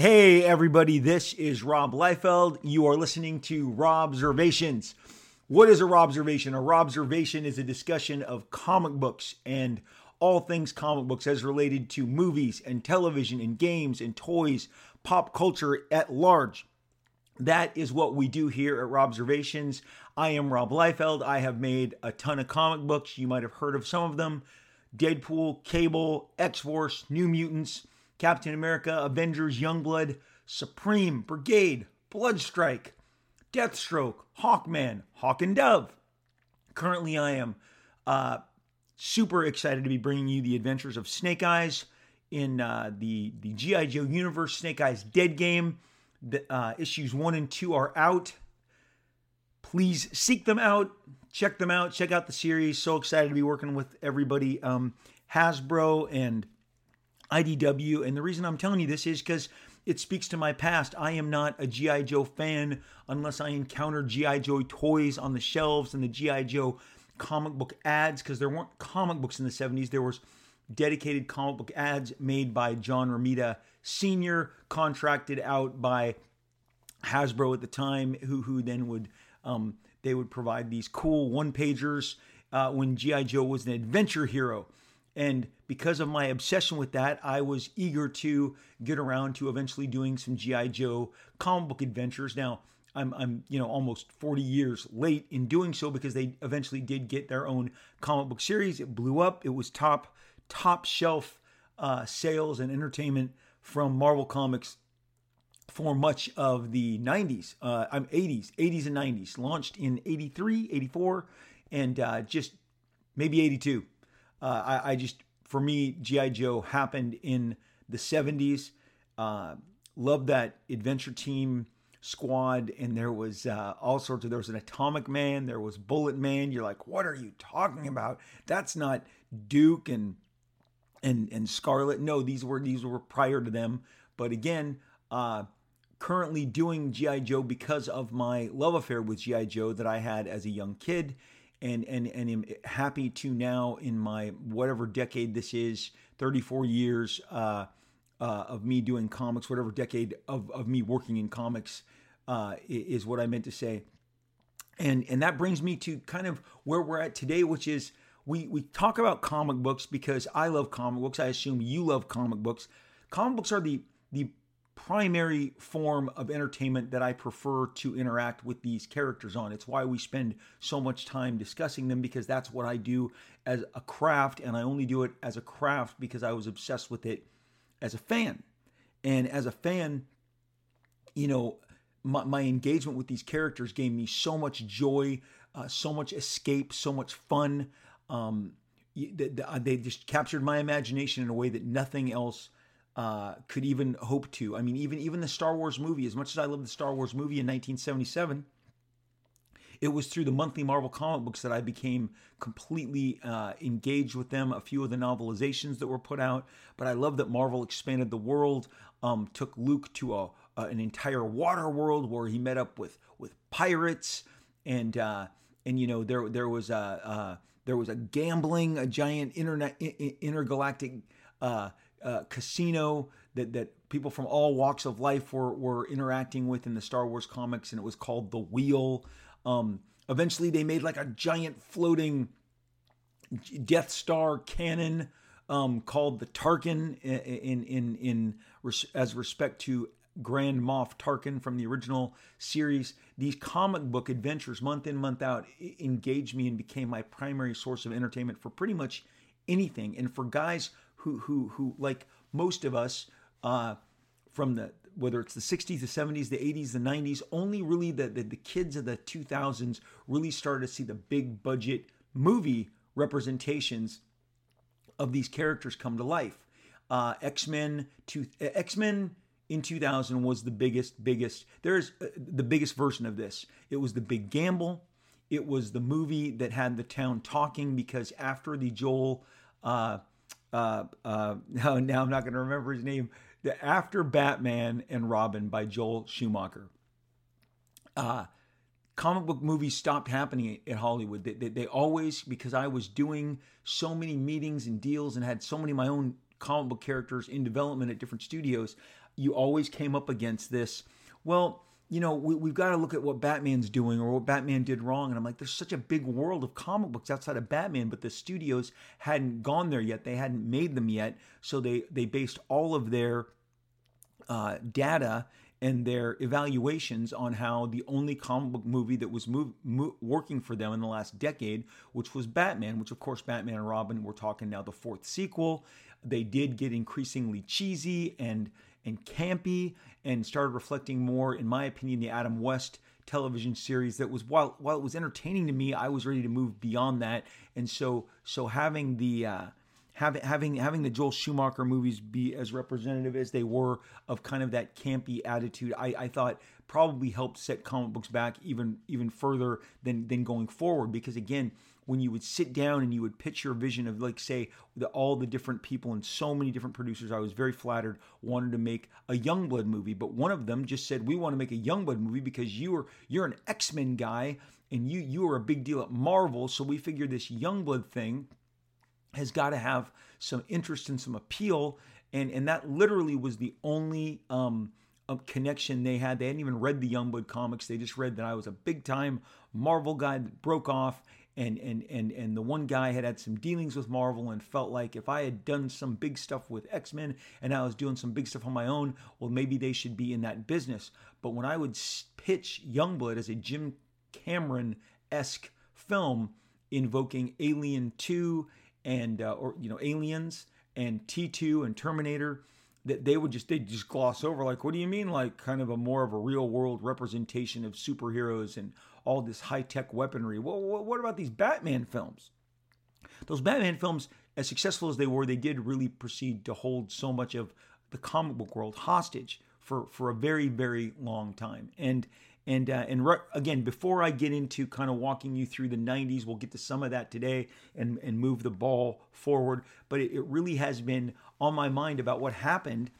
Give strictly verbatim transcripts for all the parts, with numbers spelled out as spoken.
Hey everybody, this is Rob Liefeld. You are listening to Robservations. What is a Robservation? A Robservation is a discussion of comic books and all things comic books as related to movies and television and games and toys, pop culture at large. That is what we do here at Robservations. I am Rob Liefeld. I have made a ton of comic books. You might have heard of some of them. Deadpool, Cable, X-Force, New Mutants, Captain America, Avengers, Youngblood, Supreme, Brigade, Bloodstrike, Deathstroke, Hawkman, Hawk and Dove. Currently, I am uh, super excited to be bringing you the adventures of Snake Eyes in uh, the, the G I. Joe universe, Snake Eyes Dead Game. The, uh, issues one and two are out. Please seek them out. Check them out. Check out the series. So excited to be working with everybody. Um, Hasbro and I D W, and the reason I'm telling you this is because it speaks to my past. I am not a G I. Joe fan unless I encounter G I. Joe toys on the shelves and the G I. Joe comic book ads, because there weren't comic books in the seventies. There was dedicated comic book ads made by John Romita Senior, contracted out by Hasbro at the time, who who then would, um, they would provide these cool one-pagers uh, when G I. Joe was an adventure hero. And because of my obsession with that, I was eager to get around to eventually doing some G I. Joe comic book adventures. Now, I'm, I'm, you know, almost forty years late in doing so, because they eventually did get their own comic book series. It blew up. It was top, top shelf uh, sales and entertainment from Marvel Comics for much of the nineties. Uh, I'm eighties, eighties and nineties. Launched in eighty-three, eighty-four, and uh, just maybe eighty-two. Uh, I, I just, for me, G I. Joe happened in the seventies. Uh, loved that adventure team squad. And there was uh, all sorts of, there was an Atomic Man. There was Bullet Man. You're like, what are you talking about? That's not Duke and and and Scarlet. No, these were, these were prior to them. But again, uh, currently doing G I. Joe because of my love affair with G I. Joe that I had as a young kid. And and and am happy to now, in my whatever decade this is, thirty-four years uh, uh, of me doing comics, whatever decade of, of me working in comics uh, is what I meant to say. And and that brings me to kind of where we're at today, which is we, we talk about comic books because I love comic books. I assume you love comic books. Comic books are the the primary form of entertainment that I prefer to interact with these characters on. It's why we spend so much time discussing them, because that's what I do as a craft, and I only do it as a craft because I was obsessed with it as a fan. And as a fan, you know, my, my engagement with these characters gave me so much joy, uh, so much escape, so much fun. Um, they, they just captured my imagination in a way that nothing else Uh, could even hope to. I mean, even even the Star Wars movie, as much as I love the Star Wars movie in nineteen seventy-seven, it was through the monthly Marvel comic books that I became completely uh, engaged with them, a few of the novelizations that were put out. But I love that Marvel expanded the world, um, took Luke to a, uh, an entire water world where he met up with with pirates, and uh, and you know there there was a uh, there was a gambling, a giant internet intergalactic Uh, Uh, casino that that people from all walks of life were were interacting with in the Star Wars comics, and it was called The Wheel. Um, eventually, they made like a giant floating Death Star cannon um, called the Tarkin, in in in, in res- as respect to Grand Moff Tarkin from the original series. These comic book adventures, month in month out, I- engaged me and became my primary source of entertainment for pretty much anything. And for guys Who, who, who, like most of us, uh, from the whether it's the sixties, the seventies, the eighties, the nineties, only really the, the the kids of the two thousands really started to see the big budget movie representations of these characters come to life. Uh, X-Men to X-Men in two thousand was the biggest, biggest. There's uh, the biggest version of this. It was the big gamble. It was the movie that had the town talking, because after the Joel. Uh, Uh, uh, now I'm not going to remember his name. The After Batman and Robin by Joel Schumacher. Uh, comic book movies stopped happening at Hollywood. They, they, they always, because I was doing so many meetings and deals and had so many of my own comic book characters in development at different studios, you always came up against this, well, you know, we, we've got to look at what Batman's doing or what Batman did wrong. And I'm like, there's such a big world of comic books outside of Batman, but the studios hadn't gone there yet. They hadn't made them yet. So they, they based all of their uh, data and their evaluations on how the only comic book movie that was move, mo- working for them in the last decade, which was Batman, which, of course, Batman and Robin, we're talking now the fourth sequel. They did get increasingly cheesy and and campy, and started reflecting more, in my opinion, the Adam West television series that was, while while it was entertaining to me, I was ready to move beyond that. And so so having the uh, having having having the Joel Schumacher movies be as representative as they were of kind of that campy attitude, I, I thought probably helped set comic books back even even further than than going forward. Because again, when you would sit down and you would pitch your vision of, like, say, the, all the different people and so many different producers, I was very flattered, wanted to make a Youngblood movie. But one of them just said, we want to make a Youngblood movie because you are, you're an X-Men guy and you, you are a big deal at Marvel. So we figure this Youngblood thing has got to have some interest and some appeal. And, and that literally was the only um, connection they had. They hadn't even read the Youngblood comics. They just read that I was a big time Marvel guy that broke off. And and and and the one guy had had some dealings with Marvel and felt like if I had done some big stuff with X-Men and I was doing some big stuff on my own, well, maybe they should be in that business. But when I would pitch Youngblood as a Jim Cameron-esque film invoking Alien two and uh, or you know Aliens and T two and Terminator, that they would just they just gloss over, like, what do you mean, like, kind of a more of a real world representation of superheroes and all this high-tech weaponry. Well, what about these Batman films? Those Batman films, as successful as they were, they did really proceed to hold so much of the comic book world hostage for, for a very, very long time. And and uh, and re- again, before I get into kind of walking you through the nineties, we'll get to some of that today and, and move the ball forward. But it, it really has been on my mind about what happened,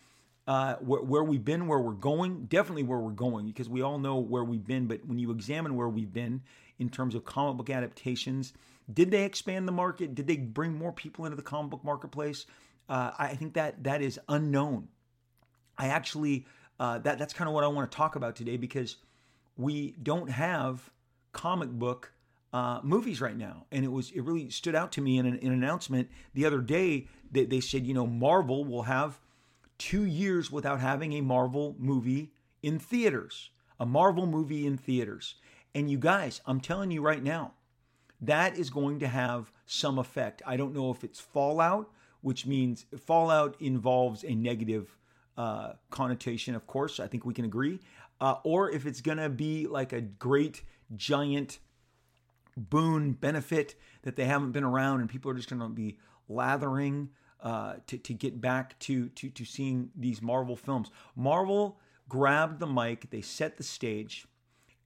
Uh, where, where we've been, where we're going, definitely where we're going, because we all know where we've been. But when you examine where we've been in terms of comic book adaptations, did they expand the market? Did they bring more people into the comic book marketplace? Uh, I think that that is unknown. I actually, uh, that that's kind of what I want to talk about today, because we don't have comic book uh, movies right now. And it was it really stood out to me in an, in an announcement the other day that they said, you know, Marvel will have two years without having a Marvel movie in theaters, a Marvel movie in theaters. And you guys, I'm telling you right now, that is going to have some effect. I don't know if it's fallout, which means fallout involves a negative uh, connotation, of course, I think we can agree, uh, or if it's going to be like a great giant boon benefit that they haven't been around and people are just going to be lathering Uh, to, to get back to, to to seeing these Marvel films. Marvel grabbed the mic, they set the stage,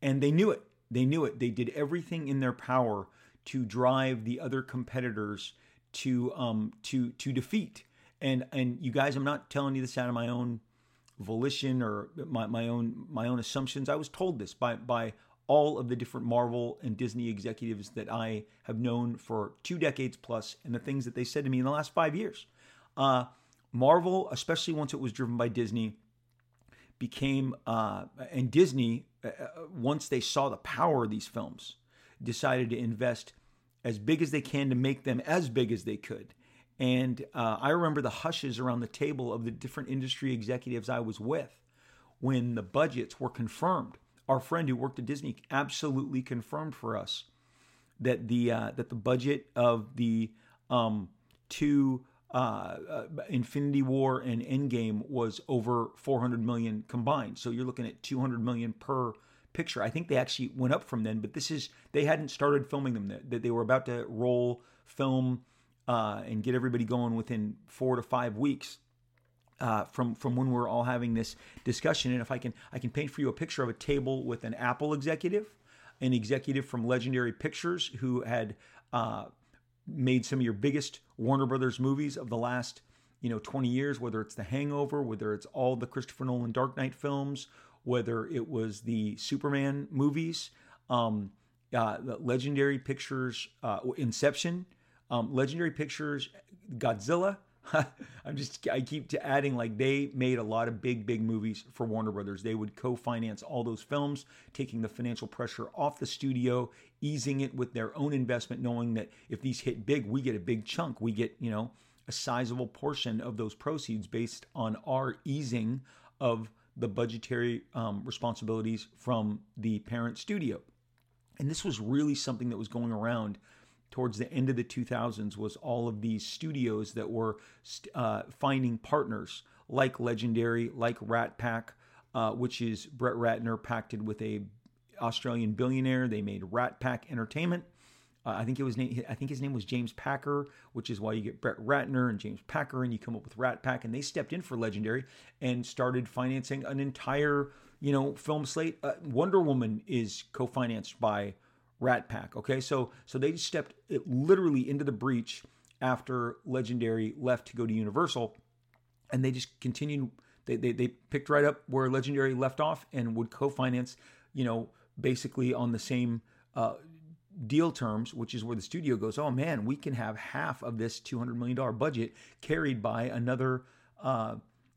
and they knew it. They knew it. They did everything in their power to drive the other competitors to um to to defeat. And and you guys, I'm not telling you this out of my own volition or my, my own my own assumptions. I was told this by by all of the different Marvel and Disney executives that I have known for two decades plus, and the things that they said to me in the last five years. Uh, Marvel, especially once it was driven by Disney, became, uh, and Disney, uh, once they saw the power of these films, decided to invest as big as they can to make them as big as they could. And uh, I remember the hushes around the table of the different industry executives I was with when the budgets were confirmed. Our friend who worked at Disney absolutely confirmed for us that the uh, that the budget of the um, two uh, uh, Infinity War and Endgame was over four hundred million dollars combined. So you're looking at two hundred million dollars per picture. I think they actually went up from then, but this is they hadn't started filming them. That they were about to roll film uh, and get everybody going within four to five weeks. Uh, from from when we're all having this discussion. And if I can I can paint for you a picture of a table with an Apple executive, an executive from Legendary Pictures who had uh, made some of your biggest Warner Brothers movies of the last you know twenty years, whether it's The Hangover, whether it's all the Christopher Nolan Dark Knight films, whether it was the Superman movies, um, uh, Legendary Pictures, uh, Inception, um, Legendary Pictures, Godzilla, I'm just, I keep to adding, like, they made a lot of big, big movies for Warner Brothers. They would co-finance all those films, taking the financial pressure off the studio, easing it with their own investment, knowing that if these hit big, we get a big chunk. We get, you know, a sizable portion of those proceeds based on our easing of the budgetary um, responsibilities from the parent studio. And this was really something that was going around towards the end of the two thousands, was all of these studios that were uh, finding partners like Legendary, like Rat Pack, uh, which is Brett Ratner pacted with a Australian billionaire. They made Rat Pack Entertainment. Uh, I think it was named, I think his name was James Packer, which is why you get Brett Ratner and James Packer, and you come up with Rat Pack. And they stepped in for Legendary and started financing an entire, you know, film slate. Uh, Wonder Woman is co-financed by Rat Pack. Okay, so so they stepped it literally into the breach after Legendary left to go to Universal, and they just continued. They they, they picked right up where Legendary left off and would co-finance, you know, basically on the same Uh, deal terms, which is where the studio goes, oh man, we can have half of this two hundred million dollars budget carried by another uh,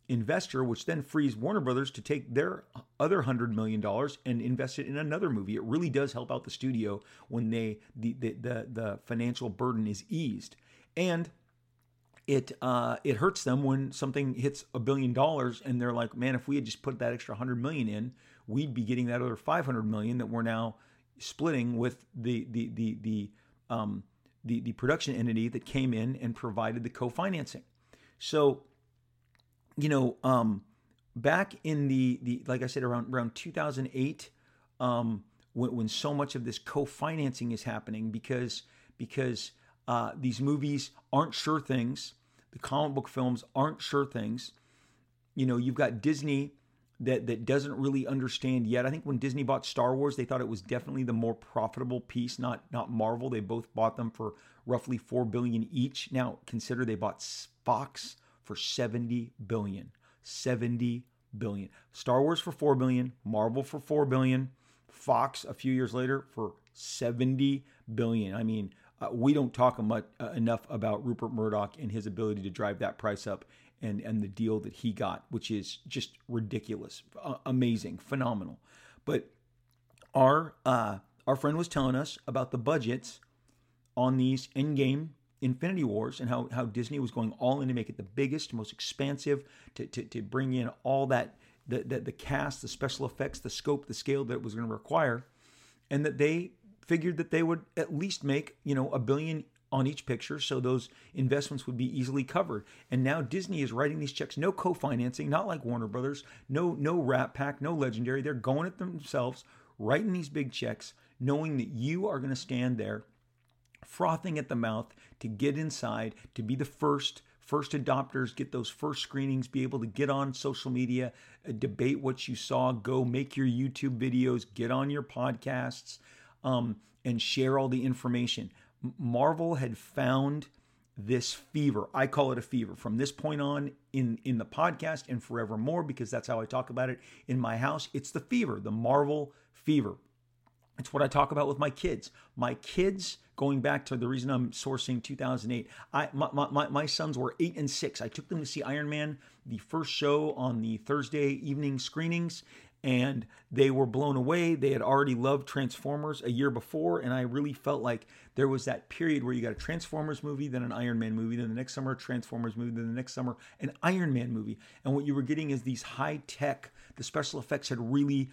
investor, which then frees Warner Brothers to take their other one hundred million dollars and invest it in another movie. It really does help out the studio when they the the, the, the financial burden is eased. And it uh, it hurts them when something hits a billion dollars and they're like, man, if we had just put that extra one hundred million dollars in, we'd be getting that other five hundred million dollars that we're now splitting with the the the the um the the production entity that came in and provided the co-financing. So, you know, um, back in the the like I said, around around two thousand eight, um, when when so much of this co-financing is happening because because uh, these movies aren't sure things, the comic book films aren't sure things. You know, you've got Disney that that doesn't really understand yet. I think when Disney bought Star Wars, they thought it was definitely the more profitable piece, not not Marvel. They both bought them for roughly four billion dollars each. Now, consider they bought Fox for seventy billion dollars. seventy billion dollars. Star Wars for four billion dollars, Marvel for four billion dollars, Fox a few years later for seventy billion dollars. I mean, uh, we don't talk much, uh, enough about Rupert Murdoch and his ability to drive that price up. And, and the deal that he got, which is just ridiculous, uh, amazing, phenomenal. But our uh, our friend was telling us about the budgets on these Endgame Infinity Wars and how, how Disney was going all in to make it the biggest, most expansive, to to, to bring in all that, the, the, the cast, the special effects, the scope, the scale that it was going to require, and that they figured that they would at least make, you know, a billion on each picture, so those investments would be easily covered. And now Disney is writing these checks, no co-financing, not like Warner Brothers, no no Rat Pack, no Legendary. They're going at themselves, writing these big checks, knowing that you are going to stand there, frothing at the mouth to get inside, to be the first, first adopters, get those first screenings, be able to get on social media, debate what you saw, go make your YouTube videos, get on your podcasts, um, and share all the information. Marvel had found this fever. I call it a fever. From this point on in, in the podcast and forevermore, because that's how I talk about it in my house, it's the fever, the Marvel fever. It's what I talk about with my kids. My kids, going back to the reason I'm sourcing two thousand eight, I my my, my sons were eight and six. I took them to see Iron Man, the first show on the Thursday evening screenings, and they were blown away. They had already loved Transformers a year before, and I really felt like there was that period where you got a Transformers movie, then an Iron Man movie, then the next summer a Transformers movie, then the next summer an Iron Man movie. And what you were getting is these high-tech, the special effects had really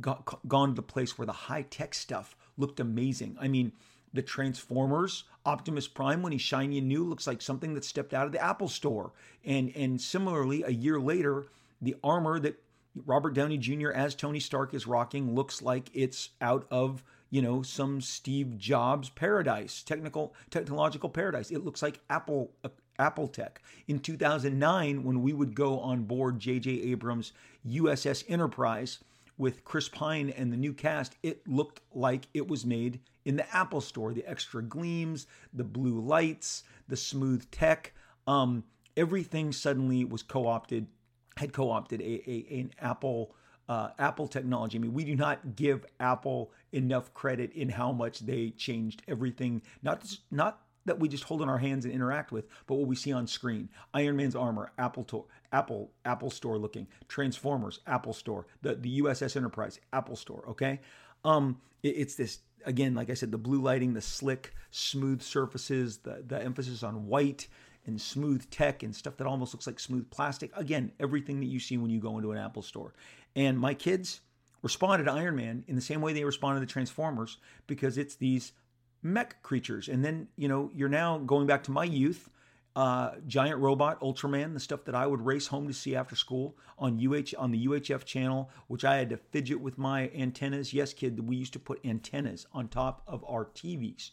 got, gone to the place where the high-tech stuff looked amazing. I mean, the Transformers, Optimus Prime, when he's shiny and new, looks like something that stepped out of the Apple store. And, and similarly, a year later, the armor that Robert Downey Junior as Tony Stark is rocking looks like it's out of, you know, some Steve Jobs paradise, technical technological paradise. It looks like Apple uh, Apple tech. In two thousand nine, when we would go on board J J Abrams' U S S Enterprise with Chris Pine and the new cast, it looked like it was made in the Apple store. The extra gleams, the blue lights, the smooth tech, um, everything suddenly was co-opted. had co-opted a, a an Apple uh, Apple technology. I mean, we do not give Apple enough credit in how much they changed everything, not just, not that we just hold in our hands and interact with, but what we see on screen. Iron Man's armor, Apple to- Apple, Apple Store looking. Transformers, Apple Store. The, the U S S Enterprise, Apple Store, okay? Um, it, it's this, again, like I said, the blue lighting, the slick, smooth surfaces, the, the emphasis on white and smooth tech and stuff that almost looks like smooth plastic. Again, everything that you see when you go into an Apple Store. And my kids responded to Iron Man in the same way they responded to Transformers, because it's these mech creatures. And then, you know, you're now going back to my youth, uh, giant robot, Ultraman, the stuff that I would race home to see after school on UH on the U H F channel, which I had to fidget with my antennas. Yes, kid, we used to put antennas on top of our T Vs.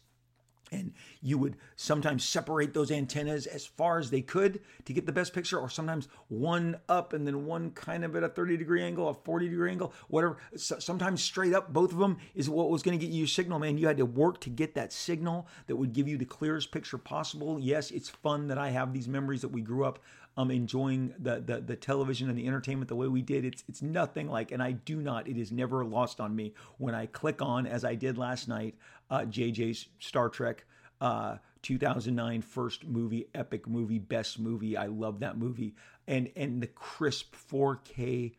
And you would sometimes separate those antennas as far as they could to get the best picture, or sometimes one up and then one kind of at a thirty degree angle, a forty degree angle, whatever. So sometimes straight up, both of them is what was going to get you your signal, man. You had to work to get that signal that would give you the clearest picture possible. Yes, it's fun that I have these memories that we grew up um, enjoying the, the the television and the entertainment the way we did. It's it's nothing like, and I do not, it is never lost on me when I click on, as I did last night, Uh, J J's Star Trek uh, two thousand nine first movie, epic movie, best movie. I love that movie. And and the crisp four K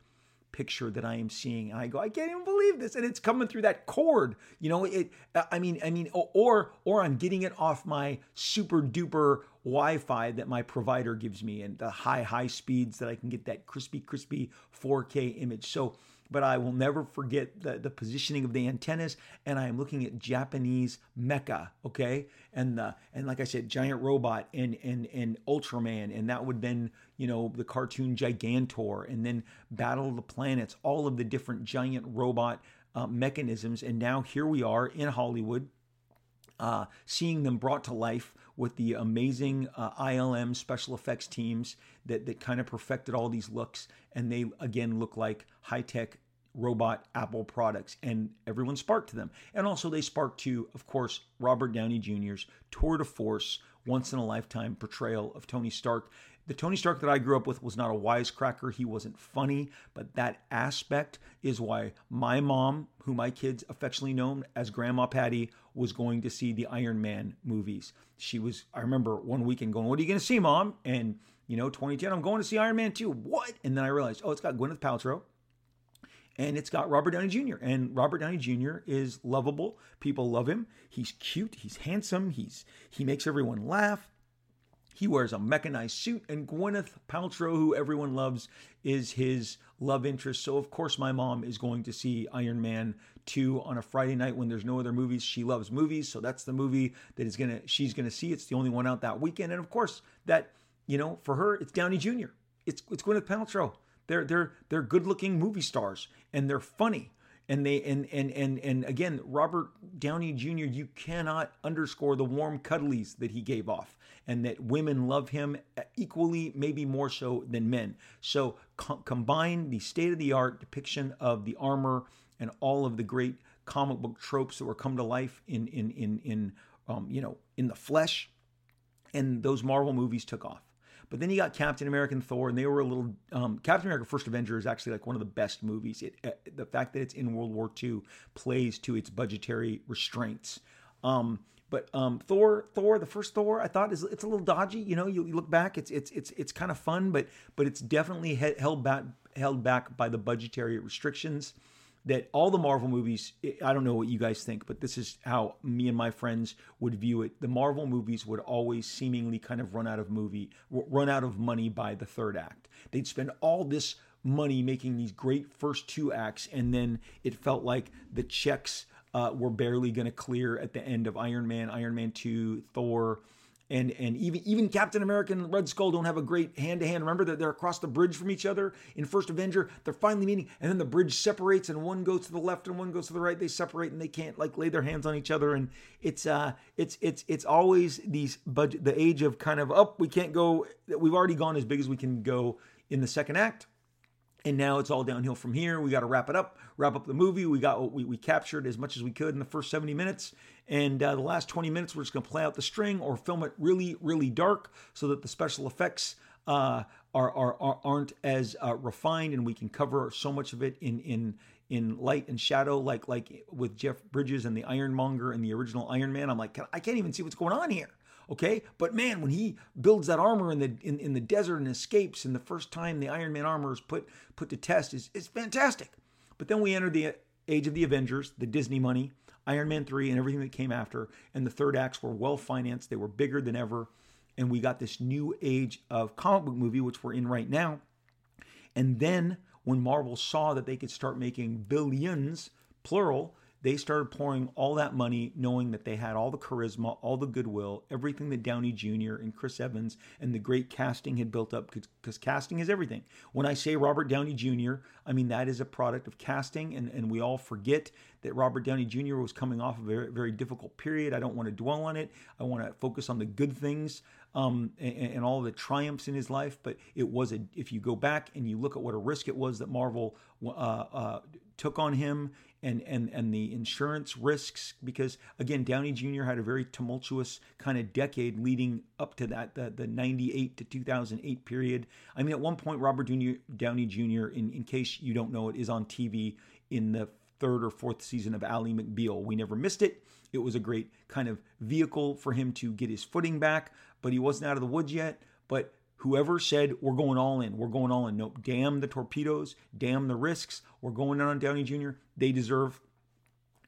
picture that I am seeing. And I go, I can't even believe this. And it's coming through that cord. You know, it. I mean, I mean, or or I'm getting it off my super duper Wi-Fi that my provider gives me, and the high, high speeds that I can get that crispy, crispy four K image. So but I will never forget the, the positioning of the antennas, and I am looking at Japanese mecha, okay? And the, and like I said, giant robot and and and Ultraman, and that would then, you know, the cartoon Gigantor, and then Battle of the Planets, all of the different giant robot uh, mechanisms. And now here we are in Hollywood, uh, seeing them brought to life with the amazing uh, I L M special effects teams that that kind of perfected all these looks. And they, again, look like high-tech robot Apple products. And everyone sparked to them. And also they sparked to, of course, Robert Downey Junior's tour de force, once-in-a-lifetime portrayal of Tony Stark. The Tony Stark that I grew up with was not a wisecracker. He wasn't funny. But that aspect is why my mom, who my kids affectionately know as Grandma Patty, was going to see the Iron Man movies. She was, I remember one weekend going, "What are you going to see, Mom?" And, you know, twenty ten, I'm going to see Iron Man two. What? And then I realized, oh, it's got Gwyneth Paltrow. And it's got Robert Downey Junior And Robert Downey Junior is lovable. People love him. He's cute. He's handsome. He's he makes everyone laugh. He wears a mechanized suit. And Gwyneth Paltrow, who everyone loves, is his love interest. So, of course, my mom is going to see Iron Man two on a Friday night when there's no other movies. She loves movies. So that's the movie that is gonna she's going to see. It's the only one out that weekend. And, of course, that, you know, for her, it's Downey Junior It's, it's Gwyneth Paltrow. They're they're they're good-looking movie stars, and they're funny, and they and and and and again, Robert Downey Junior, you cannot underscore the warm cuddlies that he gave off, and that women love him equally, maybe more so than men. So com- combine the state-of-the-art depiction of the armor and all of the great comic book tropes that were come to life in in in in um, you know in the flesh, and those Marvel movies took off. But then you got Captain America and Thor, and they were a little... Um, Captain America First Avenger is actually like one of the best movies. It, uh, the fact that it's in World War Two plays to its budgetary restraints. Um, but um, Thor, Thor, the first Thor, I thought, is it's a little dodgy. You know, you, you look back, it's it's it's it's kind of fun, but but it's definitely he- held back held back by the budgetary restrictions that all the Marvel movies... I don't know what you guys think, but this is how me and my friends would view it. The Marvel movies would always seemingly kind of run out of movie, run out of money by the third act. They'd spend all this money making these great first two acts, and then it felt like the checks uh, were barely going to clear at the end of Iron Man, Iron Man two, Thor... And and even even Captain America and Red Skull don't have a great hand-to-hand. Remember that they're across the bridge from each other in First Avenger. They're finally meeting, and then the bridge separates, and one goes to the left and one goes to the right. They separate, and they can't like lay their hands on each other. And it's uh it's it's it's always these budget the age of kind of up. Oh, we can't go. We've already gone as big as we can go in the second act. And now it's all downhill from here. We got to wrap it up, wrap up the movie. We got what we, we captured as much as we could in the first seventy minutes. And uh, the last twenty minutes, we're just going to play out the string or film it really, really dark so that the special effects uh, are, are, are, aren't as uh, refined, and we can cover so much of it in in in light and shadow, like like with Jeff Bridges and the Ironmonger and the original Iron Man. I'm like, I can't even see what's going on here. okay? But man, when he builds that armor in the in, in the desert and escapes, and the first time the Iron Man armor is put put to test, is it's fantastic. But then we enter the age of the Avengers, the Disney money, Iron Man three, and everything that came after. And the third acts were well-financed. They were bigger than ever. And we got this new age of comic book movie, which we're in right now. And then when Marvel saw that they could start making billions, plural, they started pouring all that money, knowing that they had all the charisma, all the goodwill, everything that Downey Junior and Chris Evans and the great casting had built up, because casting is everything. When I say Robert Downey Junior, I mean that is a product of casting, and, and we all forget that Robert Downey Junior was coming off of a very, very difficult period. I don't want to dwell on it. I want to focus on the good things um, and, and all the triumphs in his life, but it was, a, if you go back and you look at what a risk it was that Marvel uh, uh, took on him, and and and the insurance risks, because again, Downey Junior had a very tumultuous kind of decade leading up to that, the, the ninety-eight to two thousand eight period. I mean, at one point, Robert Downey Junior, in, in case you don't know it, is on T V in the third or fourth season of Ally McBeal. We never missed it. It was a great kind of vehicle for him to get his footing back, but he wasn't out of the woods yet. But whoever said, we're going all in, we're going all in. Nope, damn the torpedoes, damn the risks. We're going in on Downey Junior They deserve,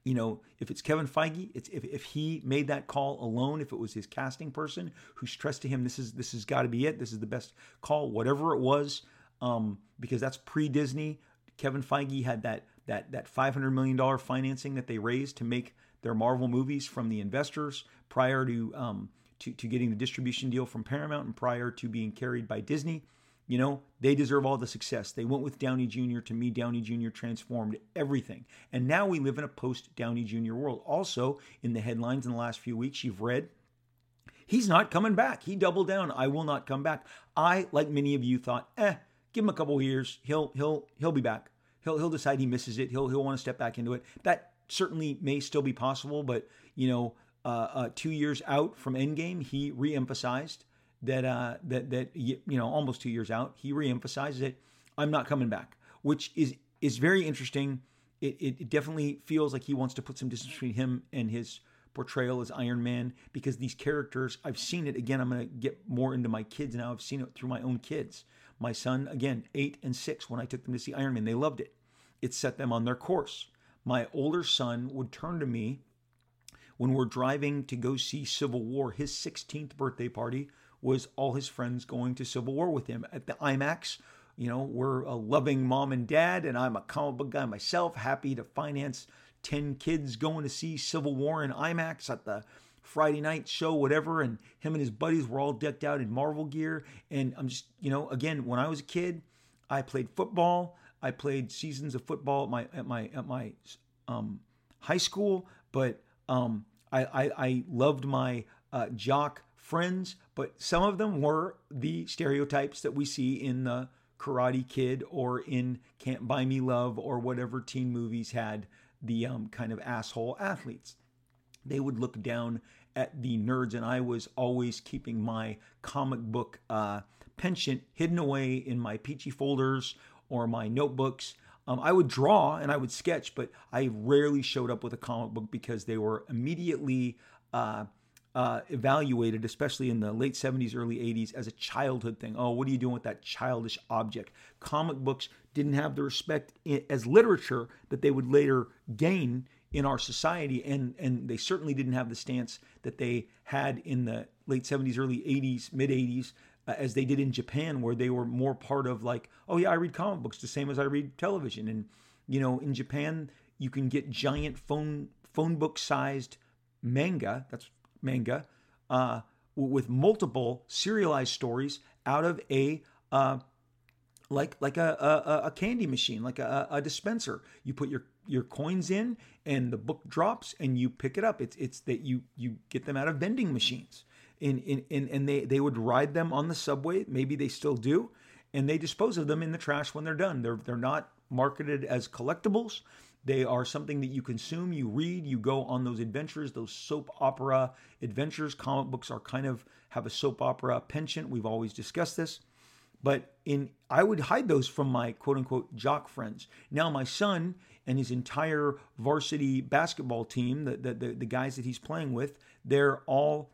you know, if it's Kevin Feige, it's if, if he made that call alone, if it was his casting person who stressed to him, this is this has got to be it, this is the best call, whatever it was, um, because that's pre-Disney. Kevin Feige had that that that five hundred million dollars financing that they raised to make their Marvel movies from the investors prior to... Um, To, to getting the distribution deal from Paramount and prior to being carried by Disney. You know, they deserve all the success. They went with Downey Junior To me, Downey Junior transformed everything. And now we live in a post-Downey Junior world. Also, in the headlines in the last few weeks, you've read, he's not coming back. He doubled down. I will not come back. I, like many of you, thought, eh, give him a couple of years. He'll he'll he'll be back. He'll he'll decide he misses it. He'll he'll want to step back into it. That certainly may still be possible, but, you know, Uh, uh, two years out from Endgame, he re-emphasized that uh, that that you know almost two years out, he re-emphasized that I'm not coming back, which is is very interesting. It, it it definitely feels like he wants to put some distance between him and his portrayal as Iron Man, because these characters, I've seen it again. I'm going to get more into my kids now. I've seen it through my own kids. My son, again, eight and six. When I took them to see Iron Man, they loved it. It set them on their course. My older son would turn to me. When we're driving to go see Civil War, his sixteenth birthday party was all his friends going to Civil War with him at the IMAX. You know, we're a loving mom and dad, and I'm a comic book guy myself, happy to finance ten kids going to see Civil War in IMAX at the Friday night show, whatever. And him and his buddies were all decked out in Marvel gear. And I'm just, you know, again, when I was a kid, I played football. I played seasons of football at my at my at my um, high school, but um. I, I, I loved my uh, jock friends, but some of them were the stereotypes that we see in the Karate Kid or in Can't Buy Me Love or whatever teen movies had the um, kind of asshole athletes. They would look down at the nerds, and I was always keeping my comic book uh, penchant hidden away in my peachy folders or my notebooks. Um, I would draw and I would sketch, but I rarely showed up with a comic book because they were immediately uh, uh, evaluated, especially in the late seventies, early eighties, as a childhood thing. Oh, what are you doing with that childish object? Comic books didn't have the respect in, as literature that they would later gain in our society, and, and they certainly didn't have the stance that they had in the late seventies, early eighties, mid-eighties, as they did in Japan, where they were more part of like, oh yeah, I read comic books the same as I read television. And, you know, in Japan, you can get giant phone phone book sized manga, that's manga, uh, with multiple serialized stories out of a, uh, like like a, a, a candy machine, like a, a dispenser. You put your, your coins in and the book drops and you pick it up. It's it's that you, you get them out of vending machines. In, in, in, and they, they would ride them on the subway. Maybe they still do. And they dispose of them in the trash when they're done. They're, they're not marketed as collectibles. They are something that you consume, you read, you go on those adventures, those soap opera adventures. Comic books are kind of have a soap opera penchant. We've always discussed this. But in I would hide those from my quote-unquote jock friends. Now my son and his entire varsity basketball team, the the, the, the guys that he's playing with, they're all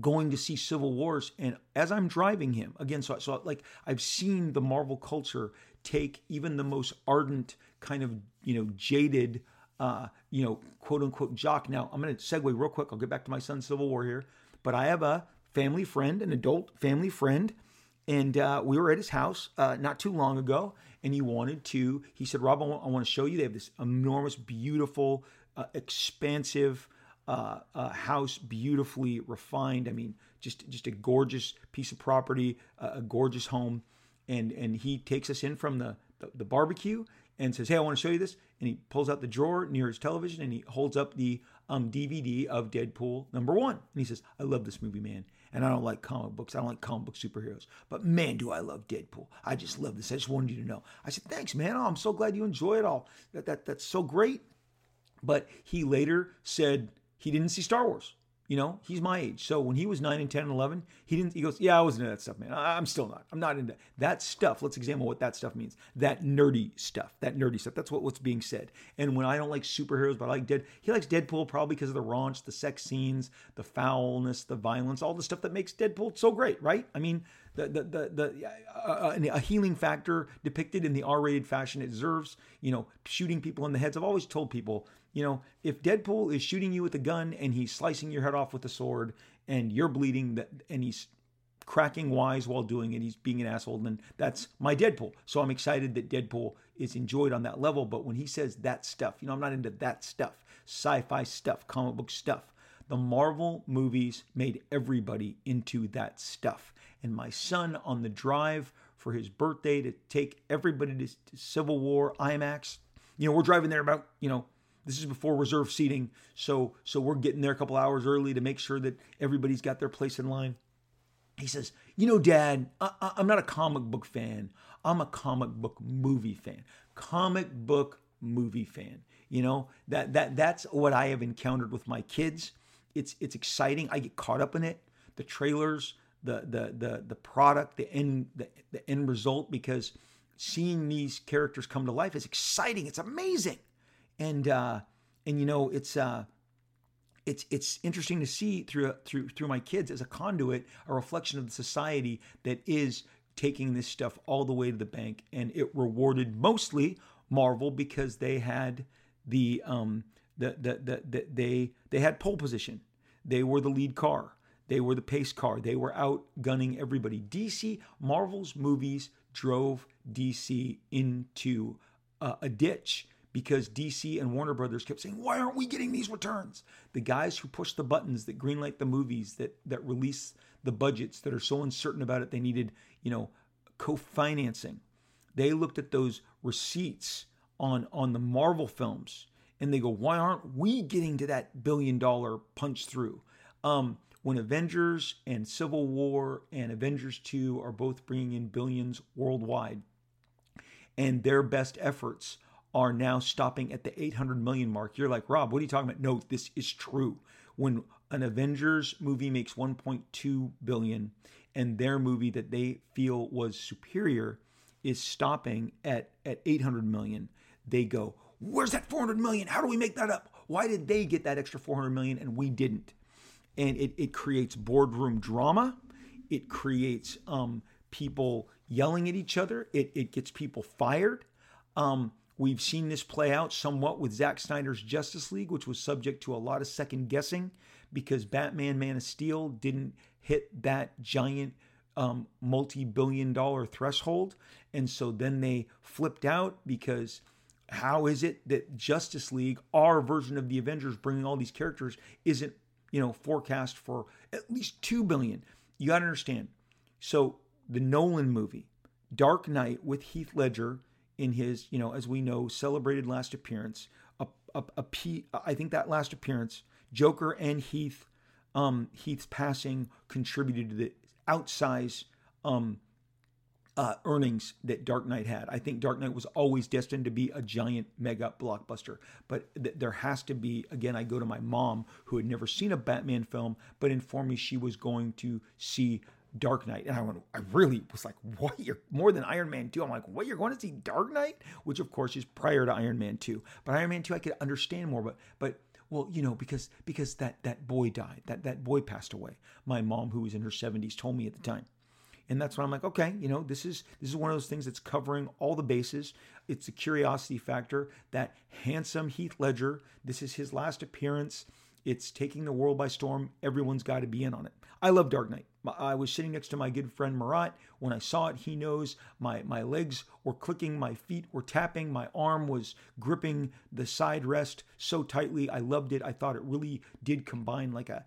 going to see Civil Wars, and as I'm driving him, again, so, so like I've seen the Marvel culture take even the most ardent kind of, you know, jaded, uh, you know, quote unquote jock. Now I'm going to segue real quick. I'll get back to my son's Civil War here, but I have a family friend, an adult family friend. And uh, we were at his house uh, not too long ago, and he wanted to, he said, Rob, I want, I want to show you. They have this enormous, beautiful, uh, expansive uh, uh, house, beautifully refined. I mean, just just a gorgeous piece of property, uh, a gorgeous home. And and he takes us in from the, the, the barbecue and says, hey, I want to show you this. And he pulls out the drawer near his television, and he holds up the um, D V D of Deadpool number one. And he says, I love this movie, man. And I don't like comic books. I don't like comic book superheroes. But man, do I love Deadpool. I just love this. I just wanted you to know. I said, thanks, man. Oh, I'm so glad you enjoy it all. That, that That's so great. But he later said he didn't see Star Wars. You know, he's my age. So when he was nine and ten and eleven, he didn't. He goes, yeah, I wasn't into that stuff, man. I, I'm still not. I'm not into that stuff. Let's examine what that stuff means. That nerdy stuff. That nerdy stuff. That's what, what's being said. And when I don't like superheroes, but I like Dead, he likes Deadpool probably because of the raunch, the sex scenes, the foulness, the violence, all the stuff that makes Deadpool so great, right? I mean, the the the, the uh, a healing factor depicted in the R-rated fashion it deserves. You know, shooting people in the heads. I've always told people, you know, if Deadpool is shooting you with a gun and he's slicing your head off with a sword and you're bleeding and he's cracking wise while doing it, he's being an asshole, then that's my Deadpool. So I'm excited that Deadpool is enjoyed on that level. But when he says that stuff, you know, I'm not into that stuff, sci-fi stuff, comic book stuff. The Marvel movies made everybody into that stuff. And my son on the drive for his birthday to take everybody to, to Civil War, IMAX, you know, we're driving there about, you know, this is before reserve seating, so so we're getting there a couple hours early to make sure that everybody's got their place in line. He says, you know, Dad, I, I, I'm not a comic book fan. I'm a comic book movie fan. Comic book movie fan. You know, that that that's what I have encountered with my kids. It's it's exciting. I get caught up in it. The trailers, the the the the product, the end the, the end result, because seeing these characters come to life is exciting. It's amazing. And, uh, and, you know, it's, uh, it's, it's interesting to see through, through, through my kids as a conduit, a reflection of the society that is taking this stuff all the way to the bank. And it rewarded mostly Marvel because they had the, um, the, the, the, the they, they had pole position. They were the lead car. They were the pace car. They were outgunning everybody. D C, Marvel's movies drove D C into uh, a ditch, because D C and Warner Brothers kept saying, why aren't we getting these returns? The guys who push the buttons, that greenlight the movies, that that release the budgets, that are so uncertain about it, they needed, you know, co-financing. They looked at those receipts on, on the Marvel films, and they go, why aren't we getting to that billion-dollar punch through? Um, when Avengers and Civil War and Avengers two are both bringing in billions worldwide, and their best efforts are now stopping at the eight hundred million mark. You're like, Rob, what are you talking about? No, this is true. When an Avengers movie makes one point two billion and their movie that they feel was superior is stopping at, at eight hundred million, they go, where's that four hundred million? How do we make that up? Why did they get that extra four hundred million and we didn't? And it, it creates boardroom drama. It creates um, people yelling at each other. It, it gets people fired. Um, We've seen this play out somewhat with Zack Snyder's Justice League, which was subject to a lot of second guessing because Batman Man of Steel didn't hit that giant um, multi-billion dollar threshold. And so then they flipped out because how is it that Justice League, our version of the Avengers, bringing all these characters, isn't, you know, forecast for at least two billion dollars? You got to understand. So the Nolan movie, Dark Knight with Heath Ledger, in his, you know, as we know, celebrated last appearance, a, a, a P, I think that last appearance, Joker and Heath, um, Heath's passing contributed to the outsized um, uh, earnings that Dark Knight had. I think Dark Knight was always destined to be a giant mega blockbuster, but th- there has to be, again, I go to my mom who had never seen a Batman film, but informed me she was going to see Dark Knight. And I went, I really was like, what? You're more than Iron Man two. I'm like, what? You're going to see Dark Knight? Which of course is prior to Iron Man two. But Iron Man two, I could understand more. But but well, you know, because because that that boy died, that that boy passed away. My mom, who was in her seventies, told me at the time. And that's when I'm like, okay, you know, this is this is one of those things that's covering all the bases. It's a curiosity factor. That handsome Heath Ledger, this is his last appearance. It's taking the world by storm. Everyone's got to be in on it. I love Dark Knight. I was sitting next to my good friend Marat. When I saw it, he knows my, my legs were clicking, my feet were tapping, my arm was gripping the side rest so tightly. I loved it. I thought it really did combine like a,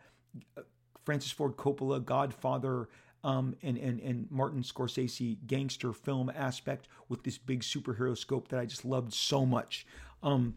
a Francis Ford Coppola, Godfather, Um, and, and, and Martin Scorsese gangster film aspect with this big superhero scope that I just loved so much. Um,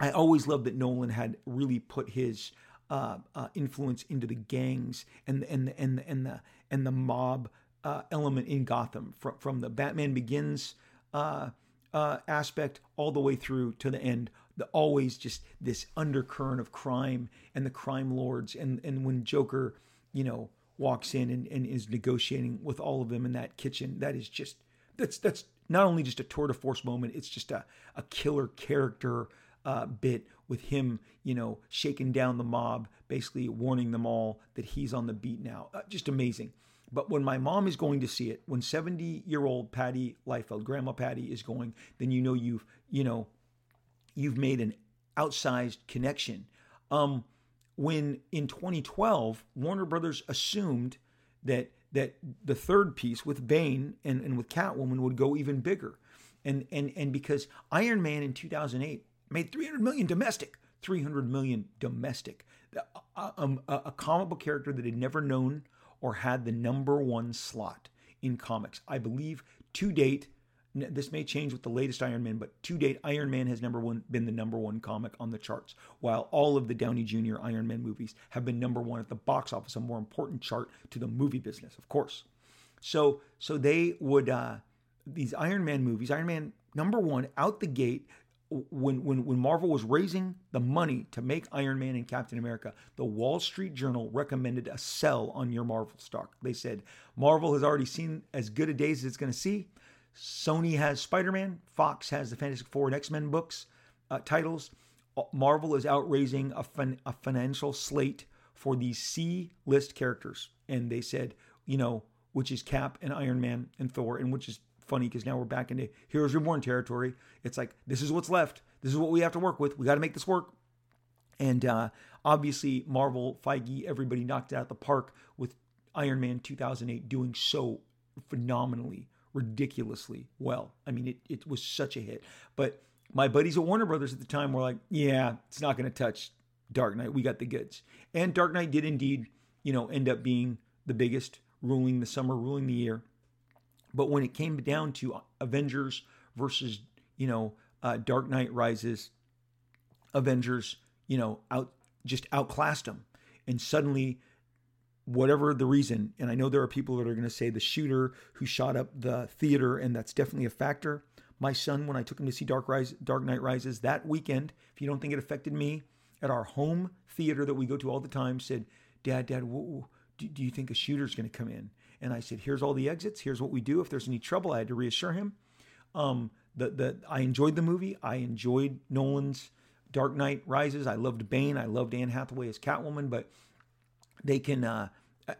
I always loved that Nolan had really put his uh, uh, influence into the gangs and and and and the and the mob uh, element in Gotham from from the Batman Begins uh, uh, aspect all the way through to the end. The, always just this undercurrent of crime and the crime lords and and when Joker, you know, walks in and, and is negotiating with all of them in that kitchen. That is just, that's that's not only just a tour de force moment, it's just a, a killer character uh, bit with him, you know, shaking down the mob, basically warning them all that he's on the beat now. Uh, just amazing. But when my mom is going to see it, when seventy-year-old Patty Liefeld, Grandma Patty, is going, then you know you've, you know, you've made an outsized connection. Um, When in twenty twelve, Warner Brothers assumed that that the third piece with Bane and, and with Catwoman would go even bigger. And, and and because Iron Man in two thousand eight made three hundred million dollars domestic, three hundred million dollars domestic, a, um, a comic book character that had never known or had the number one slot in comics. I believe to date, this may change with the latest Iron Man, but to date, Iron Man has number one been the number one comic on the charts, while all of the Downey Junior Iron Man movies have been number one at the box office, a more important chart to the movie business, of course. So so they would, uh, these Iron Man movies, Iron Man number one, out the gate, when, when, when Marvel was raising the money to make Iron Man and Captain America, the Wall Street Journal recommended a sell on your Marvel stock. They said, Marvel has already seen as good a days as it's going to see. Sony has Spider-Man, Fox has the Fantastic Four and X-Men books, uh, titles. Marvel is out raising a, fin- a financial slate for these C-list characters. And they said, you know, which is Cap and Iron Man and Thor, and which is funny because now we're back into Heroes Reborn territory. It's like, this is what's left. This is what we have to work with. We got to make this work. And uh, obviously Marvel, Feige, everybody knocked it out of the park with Iron Man two thousand eight doing so phenomenally, ridiculously well. I mean, it, it was such a hit. But my buddies at Warner Brothers at the time were like, yeah, it's not going to touch Dark Knight. We got the goods. And Dark Knight did indeed, you know, end up being the biggest, ruling the summer, ruling the year. But when it came down to Avengers versus, you know, uh, Dark Knight Rises, Avengers, you know, out just outclassed them. And suddenly, whatever the reason, and I know there are people that are going to say the shooter who shot up the theater, and that's definitely a factor. My son, when I took him to see Dark Rise, Dark Knight Rises that weekend, if you don't think it affected me, at our home theater that we go to all the time, said, Dad, Dad, whoa, do, do you think a shooter's going to come in? And I said, here's all the exits. Here's what we do. If there's any trouble, I had to reassure him. Um, the, the, I enjoyed the movie. I enjoyed Nolan's Dark Knight Rises. I loved Bane. I loved Anne Hathaway as Catwoman, but they can uh,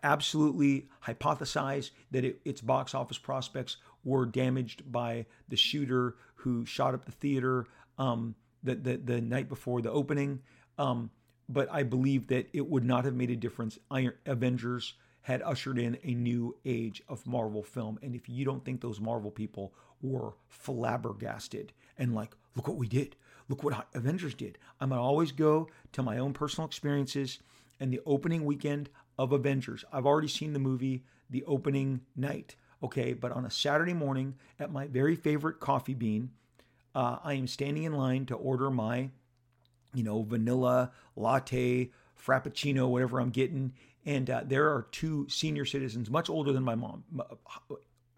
absolutely hypothesize that it, its box office prospects were damaged by the shooter who shot up the theater um, the, the, the night before the opening. Um, but I believe that it would not have made a difference. Iron, Avengers had ushered in a new age of Marvel film. And if you don't think those Marvel people were flabbergasted and like, look what we did, look what Avengers did. I'm going to always go to my own personal experiences and the opening weekend of Avengers. I've already seen the movie the opening night, okay? But on a Saturday morning at my very favorite Coffee Bean, uh, I am standing in line to order my, you know, vanilla latte, frappuccino, whatever I'm getting. And uh, there are two senior citizens, much older than my mom,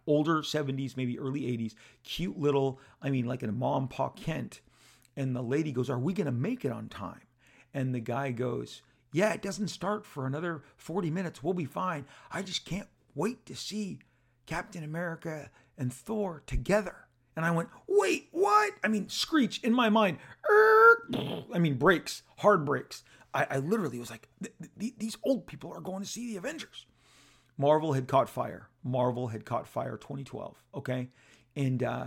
older seventies, maybe early eighties, cute little, I mean, like a mom, pa Kent. And the lady goes, are we going to make it on time? And the guy goes, yeah, it doesn't start for another forty minutes. We'll be fine. I just can't wait to see Captain America and Thor together. And I went, wait, what? I mean, Screech in my mind. I mean, brakes, hard brakes. I, I literally was like, these old people are going to see the Avengers. Marvel had caught fire. Marvel had caught fire twenty twelve, okay? And uh,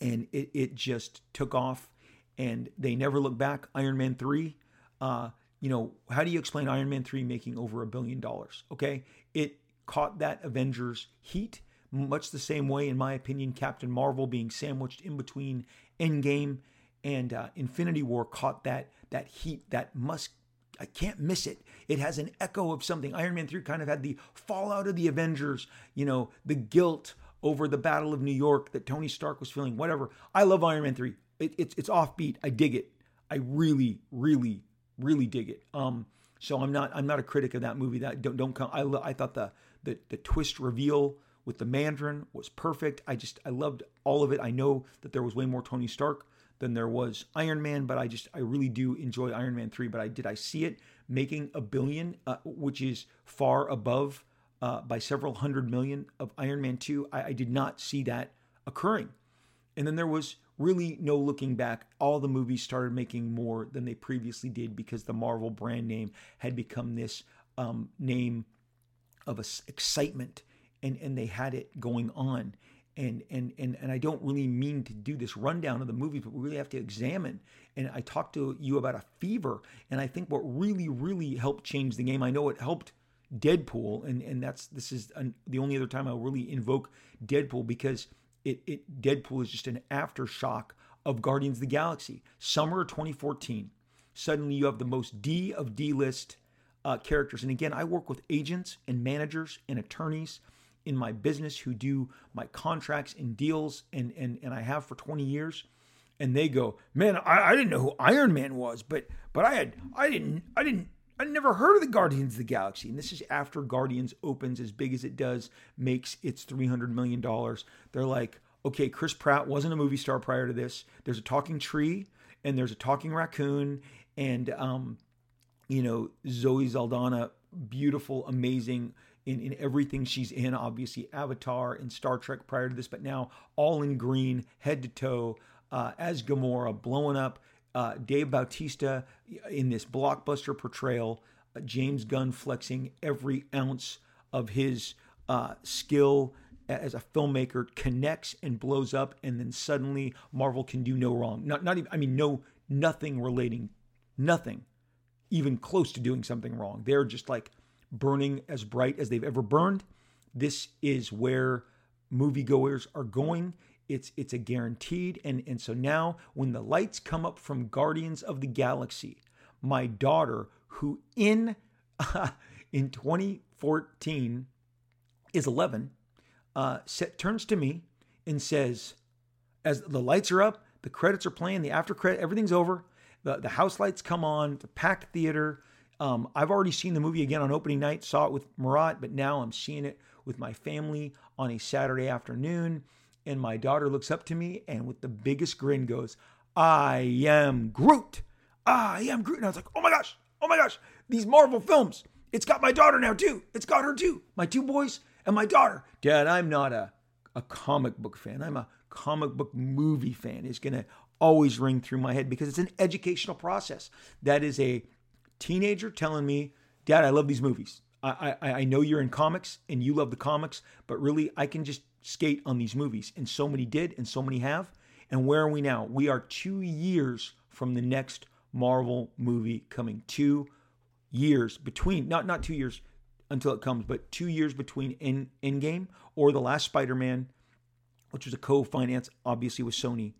and it, it just took off, and they never looked back. Iron Man three, uh, you know, how do you explain Iron Man three making over a billion dollars, okay? It caught that Avengers heat, much the same way, in my opinion, Captain Marvel being sandwiched in between Endgame and uh, Infinity War caught that that heat, that must, I can't miss it. It has an echo of something. Iron Man three kind of had the fallout of the Avengers, you know, the guilt over the Battle of New York that Tony Stark was feeling, whatever. I love Iron Man three. It, it's it's offbeat. I dig it. I really, really, really dig it. Um, so I'm not I'm not a critic of that movie. That don't don't come. I lo- I thought the the the twist reveal with the Mandarin was perfect. I just, I loved all of it. I know that there was way more Tony Stark than there was Iron Man, but I just, I really do enjoy Iron Man three, but I did, I see it making a billion, uh, which is far above uh, by several hundred million of Iron Man two. I, I did not see that occurring. And then there was really no looking back. All the movies started making more than they previously did because the Marvel brand name had become this um, name of a s- excitement. And, and they had it going on. And, and and and I don't really mean to do this rundown of the movies, but we really have to examine. And I talked to you about a fever. And I think what really, really helped change the game, I know it helped Deadpool. And, and that's this is an, the only other time I'll really invoke Deadpool, because it, it Deadpool is just an aftershock of Guardians of the Galaxy. Summer twenty fourteen, suddenly you have the most D of D list uh, characters. And again, I work with agents and managers and attorneys in my business who do my contracts and deals, and and and I have for twenty years, and they go, man, I, I didn't know who Iron Man was, but but I had I didn't I didn't I never heard of the Guardians of the Galaxy. And this is after Guardians opens as big as it does, makes its three hundred million dollars. They're like, okay, Chris Pratt wasn't a movie star prior to this. There's a talking tree and there's a talking raccoon, and um, you know, Zoe Saldana, beautiful, amazing. In, in everything she's in, obviously Avatar and Star Trek prior to this, but now all in green, head to toe, uh, as Gamora, blowing up, uh, Dave Bautista in this blockbuster portrayal, uh, James Gunn flexing every ounce of his uh, skill as a filmmaker, connects and blows up, and then suddenly Marvel can do no wrong. Not, not even, I mean, no, nothing relating, nothing even close to doing something wrong. They're just like, burning as bright as they've ever burned. This is where moviegoers are going. It's it's a guaranteed. And, and so now when the lights come up from Guardians of the Galaxy, my daughter, who in uh, in twenty fourteen is eleven, uh, set, turns to me and says, as the lights are up, the credits are playing, the after credit, everything's over, the, the house lights come on, the packed theater. Um, I've already seen the movie again on opening night, saw it with Murat, but now I'm seeing it with my family on a Saturday afternoon. And my daughter looks up to me and with the biggest grin goes, I am Groot. I am Groot. And I was like, oh my gosh, oh my gosh, these Marvel films. It's got my daughter now too. It's got her too. My two boys and my daughter. Dad, I'm not a, a comic book fan. I'm a comic book movie fan. It's going to always ring through my head because it's an educational process. That is a teenager telling me, Dad, I love these movies. I, I I know you're in comics and you love the comics, but really I can just skate on these movies. And so many did and so many have. And where are we now? We are two years from the next Marvel movie coming. Two years between, not not two years until it comes, but two years between End, Endgame or the last Spider-Man, which was a co-finance, obviously, with Sony,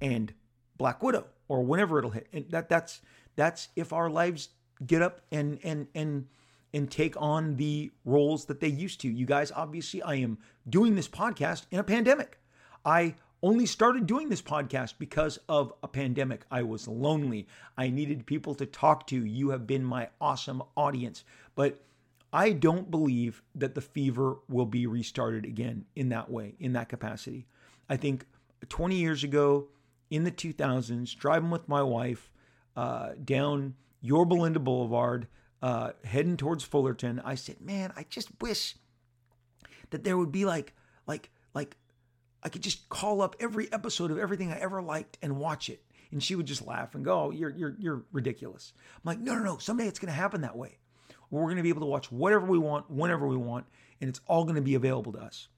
and Black Widow, or whenever it'll hit. And that that's that's if our lives get up and and and and take on the roles that they used to. You guys, obviously, I am doing this podcast in a pandemic. I only started doing this podcast because of a pandemic. I was lonely. I needed people to talk to. You have been my awesome audience. But I don't believe that the fever will be restarted again in that way, in that capacity. I think twenty years ago, in the two thousands, driving with my wife uh, down Your Belinda Boulevard, uh, heading towards Fullerton, I said, man, I just wish that there would be like, like, like, I could just call up every episode of everything I ever liked and watch it. And she would just laugh and go, oh, you're, you're, you're ridiculous. I'm like, no, no, no. Someday it's going to happen that way. We're going to be able to watch whatever we want, whenever we want, and it's all going to be available to us.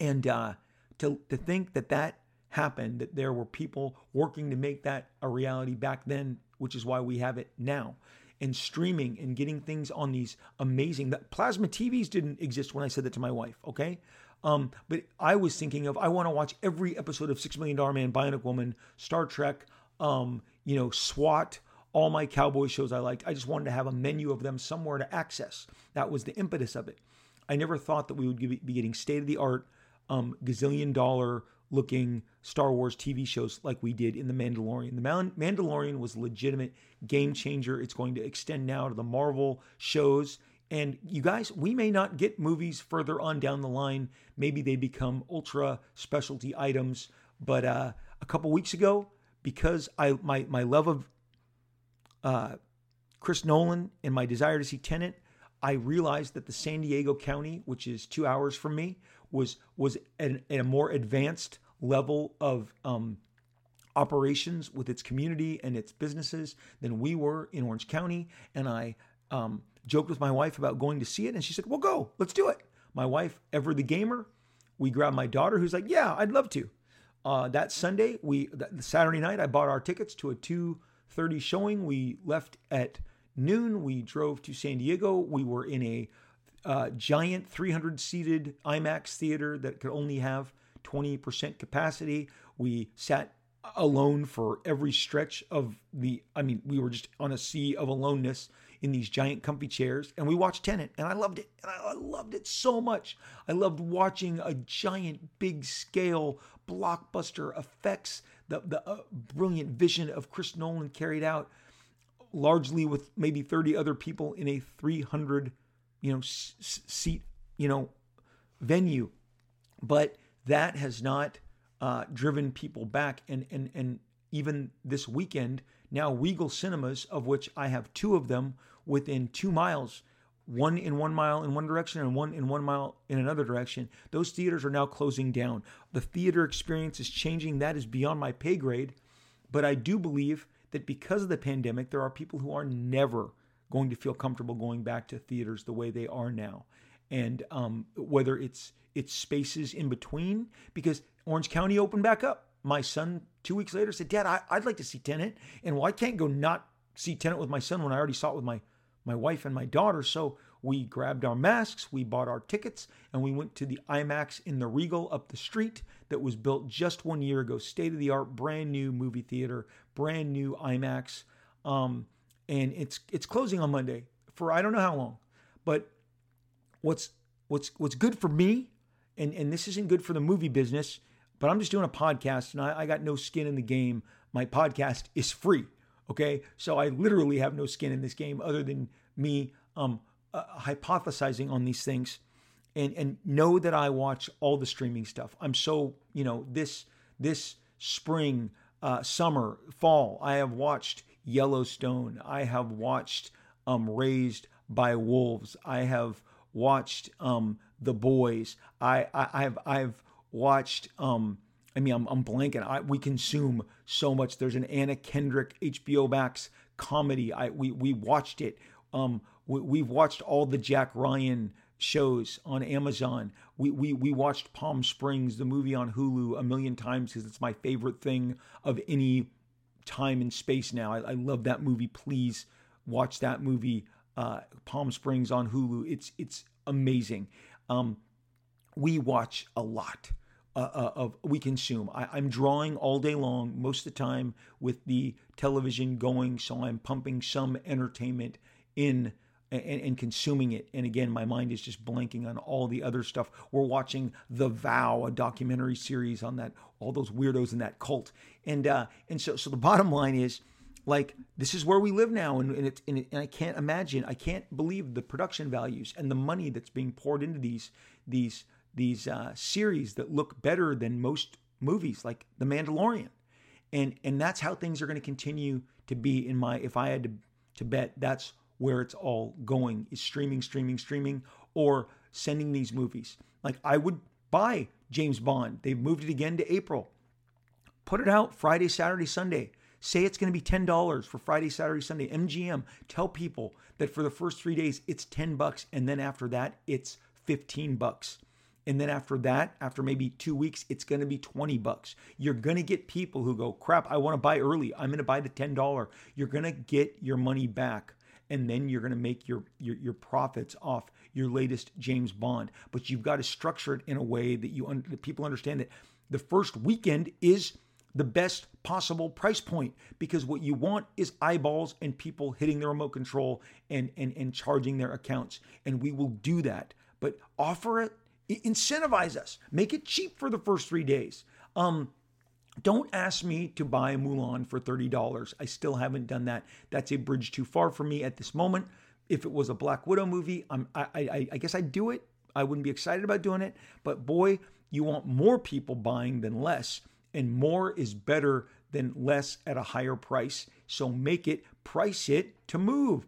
And uh, to to think that that happened, that there were people working to make that a reality back then, which is why we have it now. And streaming and getting things on these amazing... The plasma T Vs didn't exist when I said that to my wife, okay? Um, but I was thinking of, I want to watch every episode of Six Million Dollar Man, Bionic Woman, Star Trek, um, you know, SWAT, all my cowboy shows I liked. I just wanted to have a menu of them somewhere to access. That was the impetus of it. I never thought that we would be getting state-of-the-art, um, gazillion-dollar looking Star Wars T V shows like we did in The Mandalorian. The Man- Mandalorian was a legitimate game changer. It's going to extend now to the Marvel shows. And you guys, we may not get movies further on down the line. Maybe they become ultra specialty items. But uh, a couple weeks ago, because I my my love of uh, Chris Nolan and my desire to see Tenet, I realized that the San Diego County, which is two hours from me, was was at a more advanced level of um, operations with its community and its businesses than we were in Orange County. And I um, joked with my wife about going to see it. And she said, well, go, let's do it. My wife, ever the gamer, we grabbed my daughter who's like, yeah, I'd love to. Uh, that Sunday, we that Saturday night, I bought our tickets to a two thirty showing. We left at noon. We drove to San Diego. We were in a uh, giant three hundred seated IMAX theater that could only have twenty percent capacity. We sat alone for every stretch of the, I mean, we were just on a sea of aloneness in these giant comfy chairs, and we watched Tenet, and I loved it. And I loved it so much. I loved watching a giant, big scale blockbuster effects, the, the uh, brilliant vision of Chris Nolan carried out largely with maybe thirty other people in a three hundred, you know, s- seat, you know, venue. But that has not uh, driven people back. And, and, and even this weekend, now Regal Cinemas, of which I have two of them within two miles, one in one mile in one direction and one in one mile in another direction, those theaters are now closing down. The theater experience is changing. That is beyond my pay grade. But I do believe that because of the pandemic, there are people who are never going to feel comfortable going back to theaters the way they are now. And um, whether it's it's spaces in between, because Orange County opened back up. My son, two weeks later, said, Dad, I, I'd like to see Tenet. And well, I can't go not see Tenet with my son when I already saw it with my, my wife and my daughter. So we grabbed our masks, we bought our tickets, and we went to the IMAX in the Regal up the street that was built just one year ago. State-of-the-art, brand new movie theater, brand new IMAX. Um, and it's it's closing on Monday for I don't know how long. But what's what's what's good for me, And and this isn't good for the movie business, but I'm just doing a podcast and I, I got no skin in the game. My podcast is free, okay? So I literally have no skin in this game other than me um, uh, hypothesizing on these things, and and know that I watch all the streaming stuff. I'm so, you know, this this spring, uh, summer, fall, I have watched Yellowstone. I have watched um, Raised by Wolves. I have watched... Um, The Boys. I, I I've I've watched. Um, I mean, I'm I'm blanking. I we consume so much. There's an Anna Kendrick H B O Max comedy. I we we watched it. Um, we, we've watched all the Jack Ryan shows on Amazon. We we we watched Palm Springs, the movie, on Hulu a million times because it's my favorite thing of any time and space now. I, I love that movie. Please watch that movie. Uh, Palm Springs on Hulu. It's it's amazing. Um, we watch a lot uh, of, we consume. I, I'm drawing all day long, most of the time with the television going. So I'm pumping some entertainment in and, and consuming it. And again, my mind is just blanking on all the other stuff. We're watching The Vow, a documentary series on that, all those weirdos in that cult. And, uh, and so, so the bottom line is, like, this is where we live now, and and, it, and, it, and I can't imagine, I can't believe the production values and the money that's being poured into these these these uh, series that look better than most movies, like The Mandalorian, and and that's how things are going to continue to be. In my, if I had to to bet, that's where it's all going, is streaming, streaming, streaming, or sending these movies. Like, I would buy James Bond. They've moved it again to April. Put it out Friday, Saturday, Sunday. Say it's going to be ten dollars for Friday, Saturday, Sunday. M G M, tell people that for the first three days, it's ten bucks. And then after that, it's fifteen bucks. And then after that, after maybe two weeks, it's going to be twenty bucks. You're going to get people who go, crap, I want to buy early. I'm going to buy the ten dollars. You're going to get your money back. And then you're going to make your, your your profits off your latest James Bond. But you've got to structure it in a way that you that people understand that the first weekend is the best possible price point, because what you want is eyeballs and people hitting the remote control and and and charging their accounts. And we will do that. But offer it, incentivize us, make it cheap for the first three days. Um, Don't ask me to buy Mulan for thirty dollars. I still haven't done that. That's a bridge too far for me at this moment. If it was a Black Widow movie, I'm, I, I, I guess I'd do it. I wouldn't be excited about doing it. But boy, you want more people buying than less. And more is better than less at a higher price. So make it, price it to move.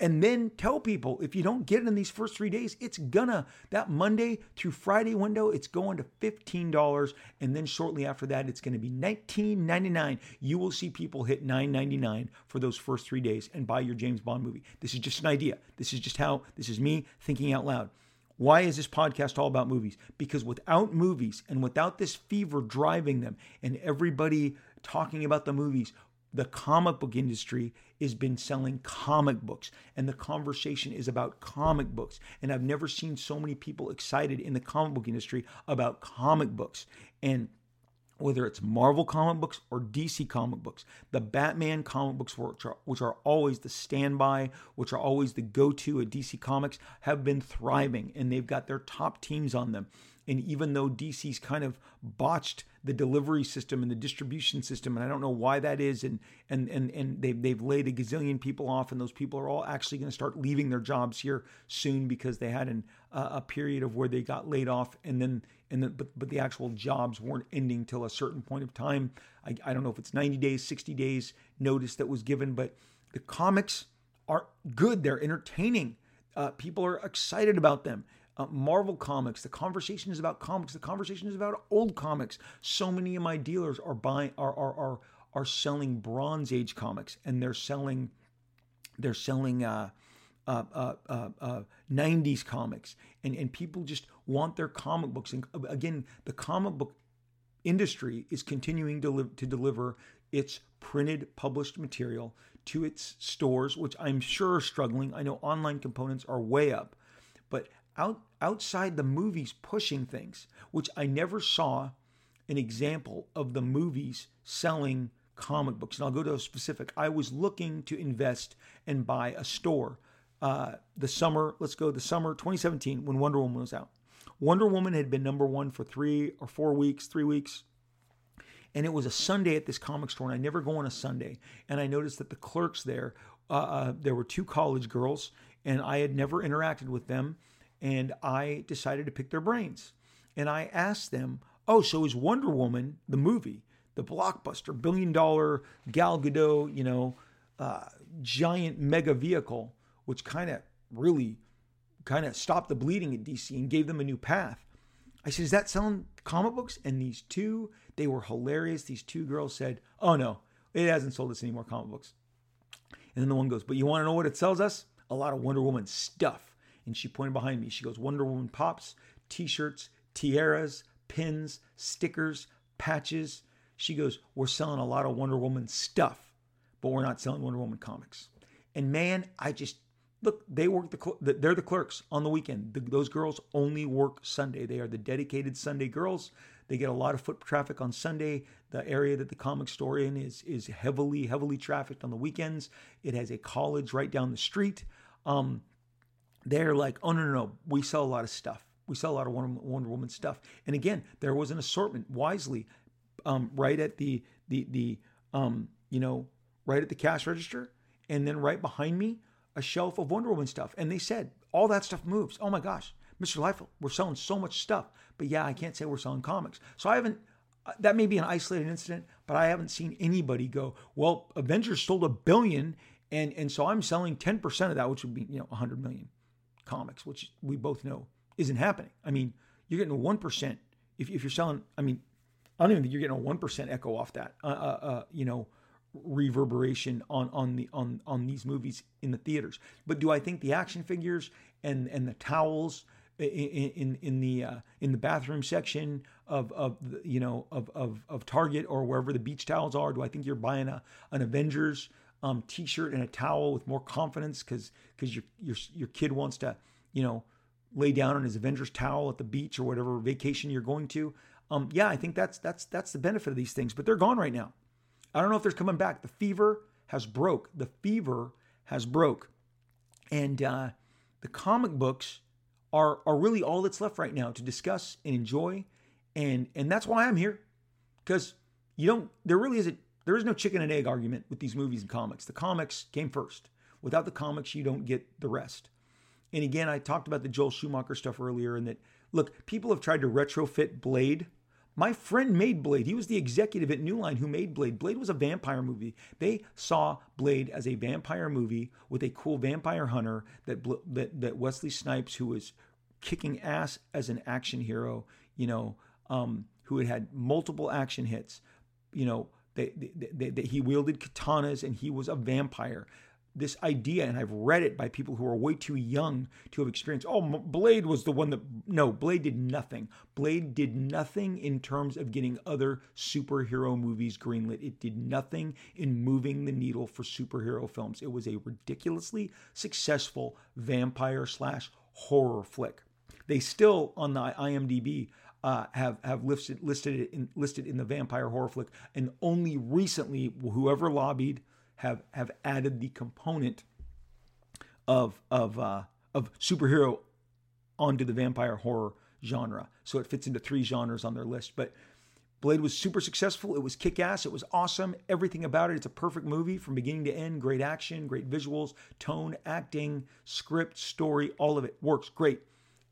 And then tell people, if you don't get it in these first three days, it's gonna, that Monday through Friday window, it's going to fifteen dollars. And then shortly after that, it's gonna be nineteen ninety-nine. You will see people hit nine ninety-nine for those first three days and buy your James Bond movie. This is just an idea. This is just how, this is me thinking out loud. Why is this podcast all about movies? Because without movies and without this fever driving them and everybody talking about the movies, the comic book industry has been selling comic books, and the conversation is about comic books. And I've never seen so many people excited in the comic book industry about comic books. And whether it's Marvel comic books or D C comic books, the Batman comic books, which are, which are always the standby, which are always the go-to at D C Comics, have been thriving, and they've got their top teams on them. And even though D C's kind of botched the delivery system and the distribution system, and I don't know why that is, and and and and they've, they've laid a gazillion people off, and those people are all actually going to start leaving their jobs here soon because they had an, uh, a period of where they got laid off, and then and the, but but the actual jobs weren't ending till a certain point of time. I, I don't know if it's ninety days, sixty days notice that was given, but the comics are good. They're entertaining. Uh, people are excited about them. Uh, Marvel Comics, the conversation is about comics. The conversation is about old comics. So many of my dealers are buying, are are are are selling Bronze Age comics, and they're selling, they're selling uh, uh, uh, uh, uh, nineties comics, and and people just want their comic books. And again, the comic book industry is continuing to live, to deliver its printed, published material to its stores, which I'm sure are struggling. I know online components are way up, but Out, outside the movies pushing things, which I never saw an example of the movies selling comic books. And I'll go to a specific. I was looking to invest and buy a store uh, the summer, let's go the summer twenty seventeen when Wonder Woman was out. Wonder Woman had been number one for three or four weeks, three weeks. And it was a Sunday at this comic store, and I never go on a Sunday. And I noticed that the clerks there, uh, uh, there were two college girls, and I had never interacted with them. And I decided to pick their brains. And I asked them, oh, so is Wonder Woman, the movie, the blockbuster, billion-dollar Gal Gadot, you know, uh, giant mega vehicle, which kind of really kind of stopped the bleeding at D C and gave them a new path. I said, is that selling comic books? And these two, they were hilarious. These two girls said, oh, no, it hasn't sold us any more comic books. And then the one goes, but you want to know what it sells us? A lot of Wonder Woman stuff. And she pointed behind me. She goes, Wonder Woman pops, t-shirts, tiaras, pins, stickers, patches. She goes, we're selling a lot of Wonder Woman stuff, but we're not selling Wonder Woman comics. And man, I just, look, they work, the cl- they're the clerks on the weekend. The, those girls only work Sunday. They are the dedicated Sunday girls. They get a lot of foot traffic on Sunday. The area that the comic store in is, is heavily, heavily trafficked on the weekends. It has a college right down the street. Um... They're like, oh, no, no, no, we sell a lot of stuff. We sell a lot of Wonder, Wonder Woman stuff. And again, there was an assortment wisely um, right at the, the, the um, you know, right at the cash register. And then right behind me, a shelf of Wonder Woman stuff. And they said, all that stuff moves. Oh, my gosh, Mister Liefeld, we're selling so much stuff. But yeah, I can't say we're selling comics. So I haven't, that may be an isolated incident, but I haven't seen anybody go, well, Avengers sold a billion. And, and so I'm selling ten percent of that, which would be, you know, one hundred million. Comics, which we both know isn't happening. I mean, you're getting one percent if, if you're selling. I mean, I don't even think you're getting a one percent echo off that, uh, uh, you know, reverberation on on the on on these movies in the theaters. But do I think the action figures and and the towels in in, in the uh, in the bathroom section of of you know of of of Target or wherever the beach towels are? Do I think you're buying a an Avengers um, T-shirt and a towel with more confidence because because your your your kid wants to you know lay down on his Avengers towel at the beach or whatever vacation you're going to? Um, yeah, I think that's that's that's the benefit of these things, but they're gone right now. I don't know if they're coming back. The fever has broke. The fever has broke, and uh, the comic books are are really all that's left right now to discuss and enjoy, and and that's why I'm here, because you don't. There really isn't. There is no chicken and egg argument with these movies and comics. The comics came first. Without the comics, you don't get the rest. And again, I talked about the Joel Schumacher stuff earlier, and that look, people have tried to retrofit Blade. My friend made Blade. He was the executive at New Line who made Blade. Blade was a vampire movie. They saw Blade as a vampire movie with a cool vampire hunter that that, that Wesley Snipes, who was kicking ass as an action hero, you know, um, who had had multiple action hits, you know, that he wielded katanas and he was a vampire. This idea, and I've read it by people who are way too young to have experienced, oh, Blade was the one that, no, Blade did nothing. Blade did nothing in terms of getting other superhero movies greenlit. It did nothing in moving the needle for superhero films. It was a ridiculously successful vampire slash horror flick. They still, on the IMDb, Uh, have have listed listed it in, listed in the vampire horror flick, and only recently, whoever lobbied have have added the component of of uh, of superhero onto the vampire horror genre. So it fits into three genres on their list. But Blade was super successful. It was kick-ass. It was awesome. Everything about it. It's a perfect movie from beginning to end. Great action, great visuals, tone, acting, script, story, all of it works great.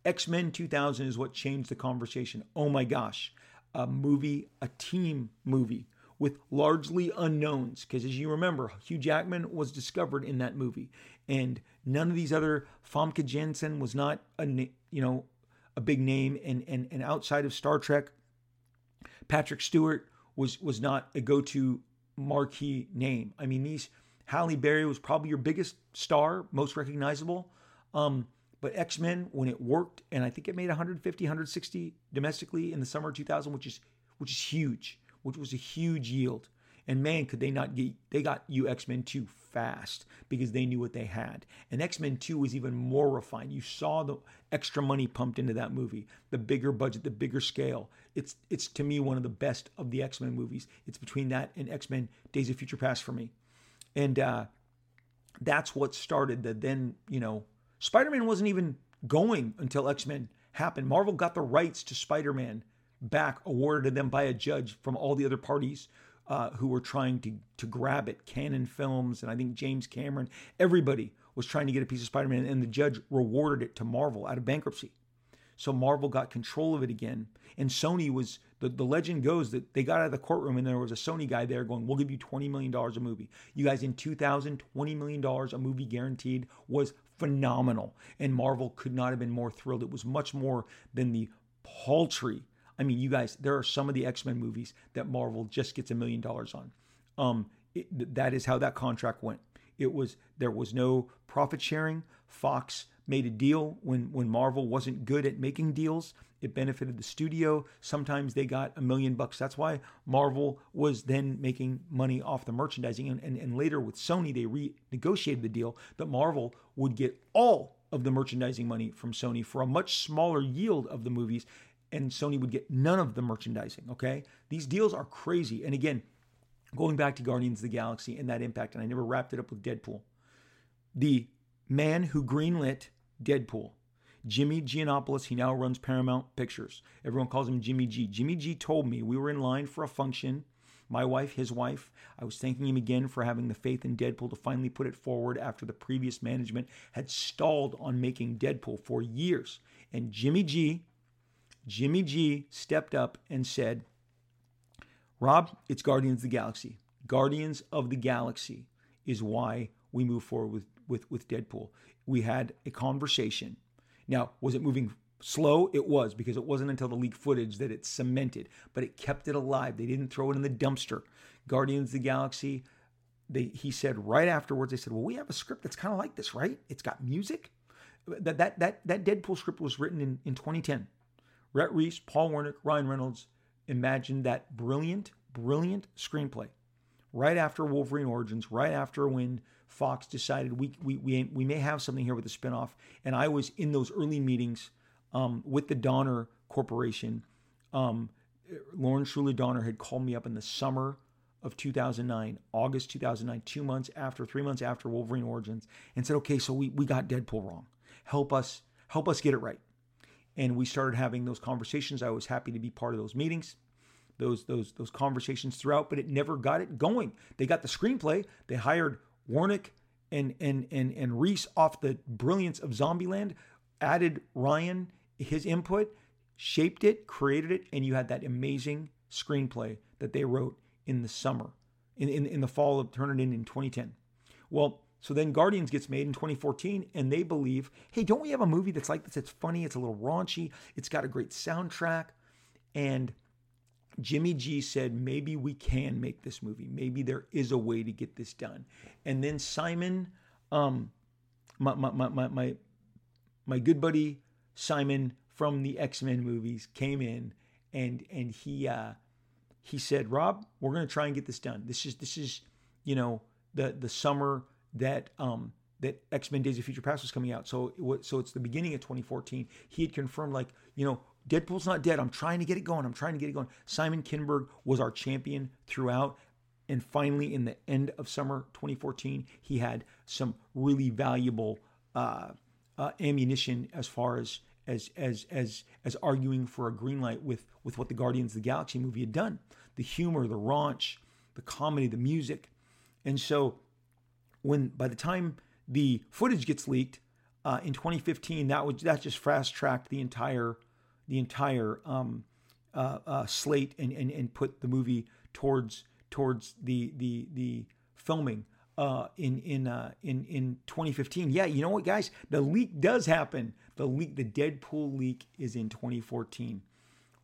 X-Men two thousand is what changed the conversation. Oh my gosh, a movie, a team movie with largely unknowns. Because as you remember, Hugh Jackman was discovered in that movie, and none of these other. Famke Janssen was not a you know a big name, and and and outside of Star Trek, Patrick Stewart was was not a go-to marquee name. I mean, these Halle Berry was probably your biggest star, most recognizable. Um, But X-Men, when it worked, and I think it made one fifty, one sixty domestically in the summer of two thousand, which is which is huge, which was a huge yield. And man, could they not get, they got you X-Men two fast because they knew what they had. And X-Men two was even more refined. You saw the extra money pumped into that movie, the bigger budget, the bigger scale. It's, it's to me, one of the best of the X-Men movies. It's between that and X-Men Days of Future Past for me. And uh, that's what started the then, you know, Spider-Man wasn't even going until X-Men happened. Marvel got the rights to Spider-Man back, awarded to them by a judge from all the other parties uh, who were trying to, to grab it. Canon Films, and I think James Cameron, everybody was trying to get a piece of Spider-Man, and the judge rewarded it to Marvel out of bankruptcy. So Marvel got control of it again. And Sony was, the, the legend goes that they got out of the courtroom and there was a Sony guy there going, we'll give you twenty million dollars a movie. You guys, in two thousand, twenty million dollars a movie guaranteed was phenomenal. And Marvel could not have been more thrilled. It was much more than the paltry. I mean, you guys, there are some of the X-Men movies that Marvel just gets a million dollars on. Um, it, that is how that contract went. It was, there was no profit sharing. Fox made a deal when, when Marvel wasn't good at making deals. It benefited the studio. Sometimes they got a million bucks. That's why Marvel was then making money off the merchandising. And, and, and later with Sony, they renegotiated the deal that Marvel would get all of the merchandising money from Sony for a much smaller yield of the movies, and Sony would get none of the merchandising, okay? These deals are crazy. And again, going back to Guardians of the Galaxy and that impact, and I never wrapped it up with Deadpool. The man who greenlit Deadpool, Jimmy Giannopoulos, he now runs Paramount Pictures. Everyone calls him Jimmy G. Jimmy G told me, we were in line for a function, my wife, his wife. I was thanking him again for having the faith in Deadpool to finally put it forward after the previous management had stalled on making Deadpool for years. And Jimmy G, Jimmy G stepped up and said, Rob, it's Guardians of the Galaxy. Guardians of the Galaxy is why we move forward with, with, with Deadpool. We had a conversation. Now, was it moving Slow it was, because it wasn't until the leaked footage that it cemented, but it kept it alive. They didn't throw it in the dumpster. Guardians of the Galaxy, they he said right afterwards, they said, well, we have a script that's kind of like this, right? It's got music. That that that that Deadpool script was written in, in twenty ten. Rhett Reese, Paul Wernick, Ryan Reynolds imagined that brilliant, brilliant screenplay. Right after Wolverine Origins, right after when Fox decided we we we, we may have something here with a spinoff, and I was in those early meetings Um, with the Donner Corporation. um, Lawrence Shuler Donner had called me up in the summer of two thousand nine, August two thousand nine, two months after, three months after Wolverine Origins, and said, okay, so we, we got Deadpool wrong. Help us, help us get it right. And we started having those conversations. I was happy to be part of those meetings, those, those, those conversations throughout, but it never got it going. They got the screenplay. They hired Wernick and, and, and, and Reese off the brilliance of Zombieland, added Ryan, his input, shaped it, created it, and you had that amazing screenplay that they wrote in the summer, in, in, in the fall of, turn it in in twenty ten. Well, so then Guardians gets made in twenty fourteen, and they believe, hey, don't we have a movie that's like this? It's funny, it's a little raunchy, it's got a great soundtrack. And Jimmy G said, maybe we can make this movie. Maybe there is a way to get this done. And then Simon, um, my my my my my good buddy, Simon from the X-Men movies came in, and and he uh, he said, Rob, we're going to try and get this done. This is this is you know the the summer that um, that X-Men Days of Future Past was coming out. So it was, so it's the beginning of twenty fourteen. He had confirmed, like, you know, Deadpool's not dead. I'm trying to get it going. I'm trying to get it going. Simon Kinberg was our champion throughout, and finally in the end of summer twenty fourteen, he had some really valuable uh, uh, ammunition as far as As as as as arguing for a green light with with what the Guardians of the Galaxy movie had done, the humor, the raunch, the comedy, the music. And so when by the time the footage gets leaked uh, in twenty fifteen, that would that just fast tracked the entire the entire um, uh, uh, slate and, and and put the movie towards towards the the the filming uh, in in uh, in in twenty fifteen. Yeah, you know what, guys, the leak does happen. The leak, the Deadpool leak, is in twenty fourteen,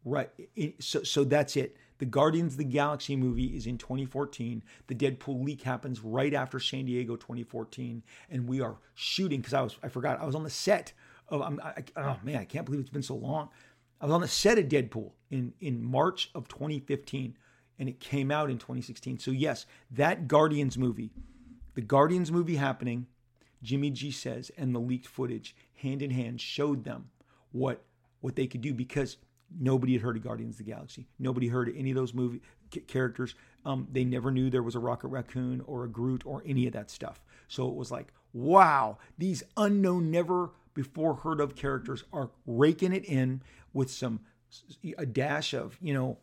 right? It, so, so that's it. The Guardians of the Galaxy movie is in twenty fourteen. The Deadpool leak happens right after San Diego twenty fourteen, and we are shooting because I was I forgot I was on the set of I'm, I, oh man I can't believe it's been so long. I was on the set of Deadpool in in March of twenty fifteen, and it came out in twenty sixteen. So yes, that Guardians movie, the Guardians movie happening, Jimmy G says, and the leaked footage hand in hand showed them what what they could do, because nobody had heard of Guardians of the Galaxy. Nobody heard of any of those movie characters. Um, they never knew there was a Rocket Raccoon or a Groot or any of that stuff. So it was like, wow, these unknown, never before heard of characters are raking it in with some a dash of, you know,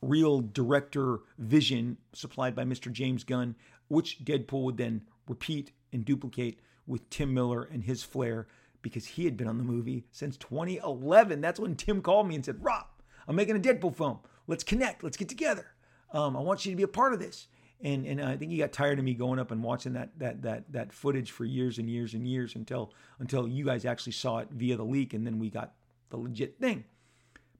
real director vision supplied by Mister James Gunn, which Deadpool would then repeat and duplicate with Tim Miller and his flair, because he had been on the movie since twenty eleven. That's when Tim called me and said, Rob, I'm making a Deadpool film. Let's connect. Let's get together. Um, I want you to be a part of this. And and I think he got tired of me going up and watching that that that that footage for years and years and years until until you guys actually saw it via the leak, and then we got the legit thing.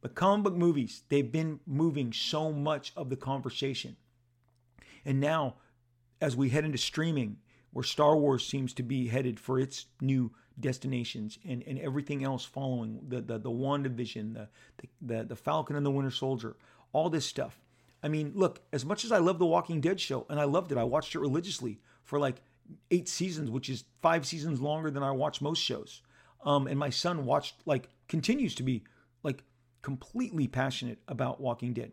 But comic book movies, they've been moving so much of the conversation. And now, as we head into streaming, where Star Wars seems to be headed for its new destinations, and, and everything else following, the the, the WandaVision, the, the the Falcon and the Winter Soldier, all this stuff. I mean, look, as much as I love The Walking Dead show, and I loved it, I watched it religiously for like eight seasons, which is five seasons longer than I watch most shows. Um, and my son watched, like, continues to be, like, completely passionate about Walking Dead.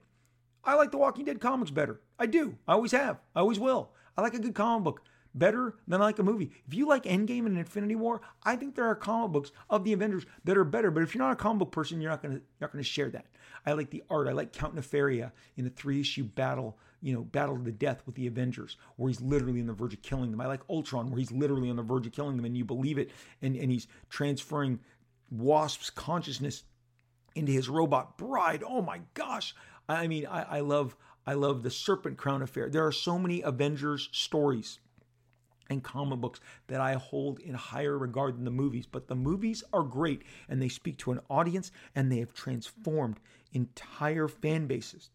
I like The Walking Dead comics better. I do. I always have. I always will. I like a good comic book better than I like a movie. If you like Endgame and Infinity War, I think there are comic books of the Avengers that are better. But if you're not a comic book person, you're not gonna not gonna share that. I like the art. I like Count Nefaria in a three issue battle, you know, battle to the death with the Avengers, where he's literally on the verge of killing them. I like Ultron, where he's literally on the verge of killing them, and you believe it, and and he's transferring Wasp's consciousness into his robot bride. Oh my gosh! I mean, I, I love I love the Serpent Crown affair. There are so many Avengers stories and comic books that I hold in higher regard than the movies. But the movies are great, and they speak to an audience, and they have transformed entire fan bases.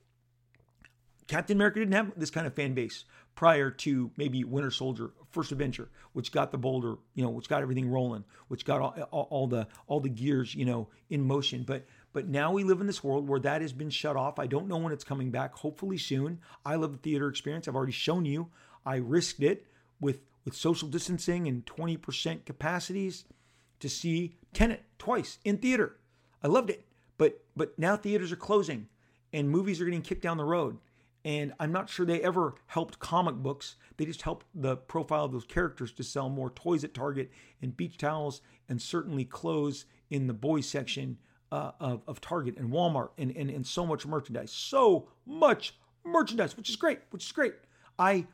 Captain America didn't have this kind of fan base prior to maybe Winter Soldier, First Avenger, which got the boulder, you know, which got everything rolling, which got all, all, all the all the gears, you know, in motion. But but now we live in this world where that has been shut off. I don't know when it's coming back. Hopefully soon. I love the theater experience. I've already shown you. I risked it with with social distancing and twenty percent capacities to see Tenet twice in theater. I loved it. But but now theaters are closing and movies are getting kicked down the road. And I'm not sure they ever helped comic books. They just helped the profile of those characters to sell more toys at Target and beach towels and certainly clothes in the boys section uh, of, of Target and Walmart and, and, and so much merchandise. So much merchandise, which is great, which is great. I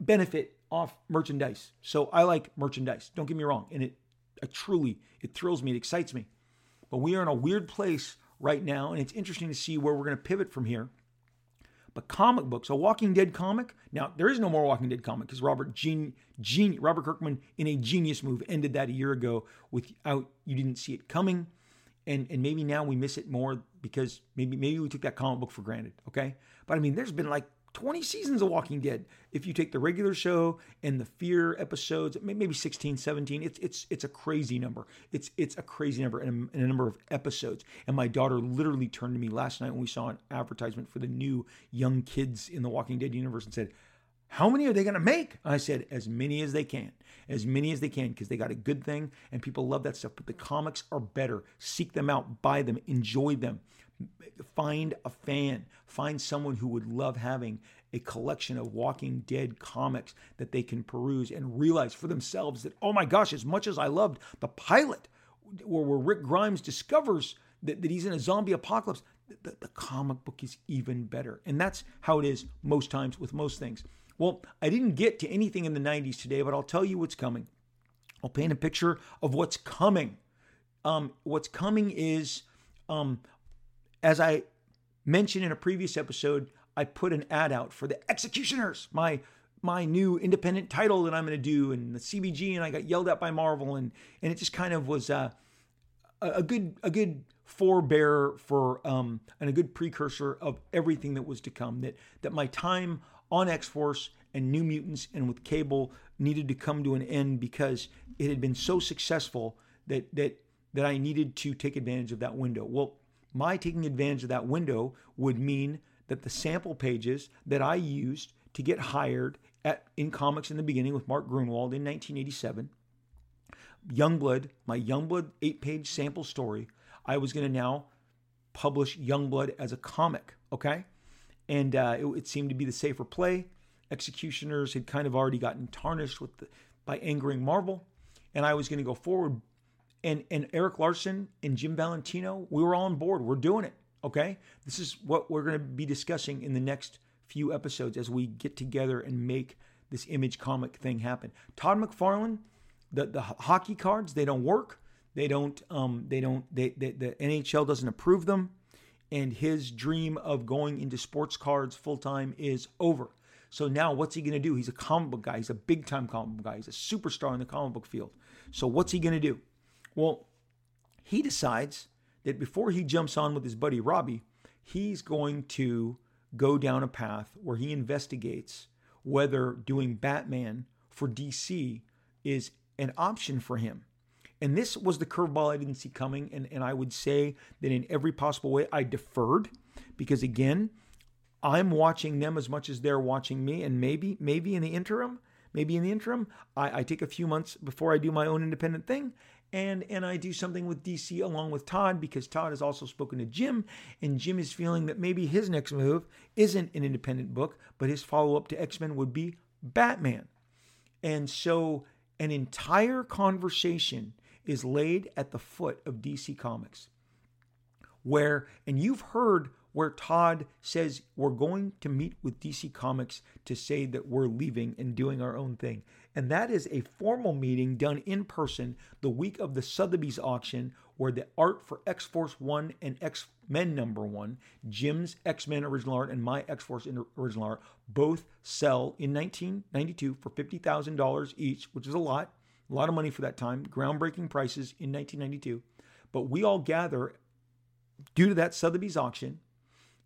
benefit off merchandise. So I like merchandise. Don't get me wrong. And it I truly, it thrills me. It excites me. But we are in a weird place right now. And it's interesting to see where we're going to pivot from here. But comic books, a Walking Dead comic. Now, there is no more Walking Dead comic because Robert Gen- Gen- Robert Kirkman, in a genius move, ended that a year ago without, you didn't see it coming. And and maybe now we miss it more because maybe maybe we took that comic book for granted, okay? But I mean, there's been like twenty seasons of Walking Dead. If you take the regular show and the Fear episodes, maybe sixteen, seventeen, it's it's it's a crazy number. It's it's a crazy number and a, and a number of episodes. And my daughter literally turned to me last night when we saw an advertisement for the new young kids in the Walking Dead universe and said, "How many are they going to make?" I said, as many as they can. As many as they can, because they got a good thing, and people love that stuff. But the comics are better. Seek them out. Buy them. Enjoy them. Find a fan. Find someone who would love having a collection of Walking Dead comics that they can peruse and realize for themselves that, oh my gosh, as much as I loved the pilot where, where Rick Grimes discovers that, that he's in a zombie apocalypse, the, the comic book is even better. And that's how it is most times with most things. Well, I didn't get to anything in the nineties today, but I'll tell you what's coming. I'll paint a picture of what's coming. Um, what's coming is, um, as I mentioned in a previous episode, I put an ad out for The Executioners, my my new independent title that I'm going to do, and the C B G, and I got yelled at by Marvel, and and it just kind of was uh, a good a good forebearer for um, and a good precursor of everything that was to come. That that my time on X-Force and New Mutants and with Cable needed to come to an end because it had been so successful that that that I needed to take advantage of that window. Well, my taking advantage of that window would mean that the sample pages that I used to get hired at in comics in the beginning with Mark Gruenwald in nineteen eighty-seven, Youngblood, my Youngblood eight-page sample story, I was going to now publish Youngblood as a comic, okay? And uh, it, it seemed to be the safer play. Executioners had kind of already gotten tarnished with the, by angering Marvel. And I was going to go forward. And and Eric Larson and Jim Valentino, we were all on board. We're doing it, okay? This is what we're going to be discussing in the next few episodes as we get together and make this Image comic thing happen. Todd McFarlane, the, the hockey cards, they don't work. They don't, um, they don't, they, they, the N H L doesn't approve them. And his dream of going into sports cards full-time is over. So now what's he going to do? He's a comic book guy. He's a big-time comic book guy. He's a superstar in the comic book field. So what's he going to do? Well, he decides that before he jumps on with his buddy Robbie, he's going to go down a path where he investigates whether doing Batman for D C is an option for him. And this was the curveball I didn't see coming. And, and I would say that in every possible way, I deferred because, again, I'm watching them as much as they're watching me. And maybe, maybe in the interim, maybe in the interim, I, I take a few months before I do my own independent thing. And, and I do something with D C along with Todd because Todd has also spoken to Jim. And Jim is feeling that maybe his next move isn't an independent book, but his follow-up to X-Men would be Batman. And so an entire conversation is laid at the foot of D C Comics, where, and you've heard where Todd says we're going to meet with D C Comics to say that we're leaving and doing our own thing. And that is a formal meeting done in person the week of the Sotheby's auction, where the art for X-Force one and X-Men number one, Jim's X-Men original art and my X-Force original art, both sell in nineteen ninety-two for fifty thousand dollars each, which is a lot, a lot of money for that time, groundbreaking prices in nineteen ninety-two. But we all gather due to that Sotheby's auction,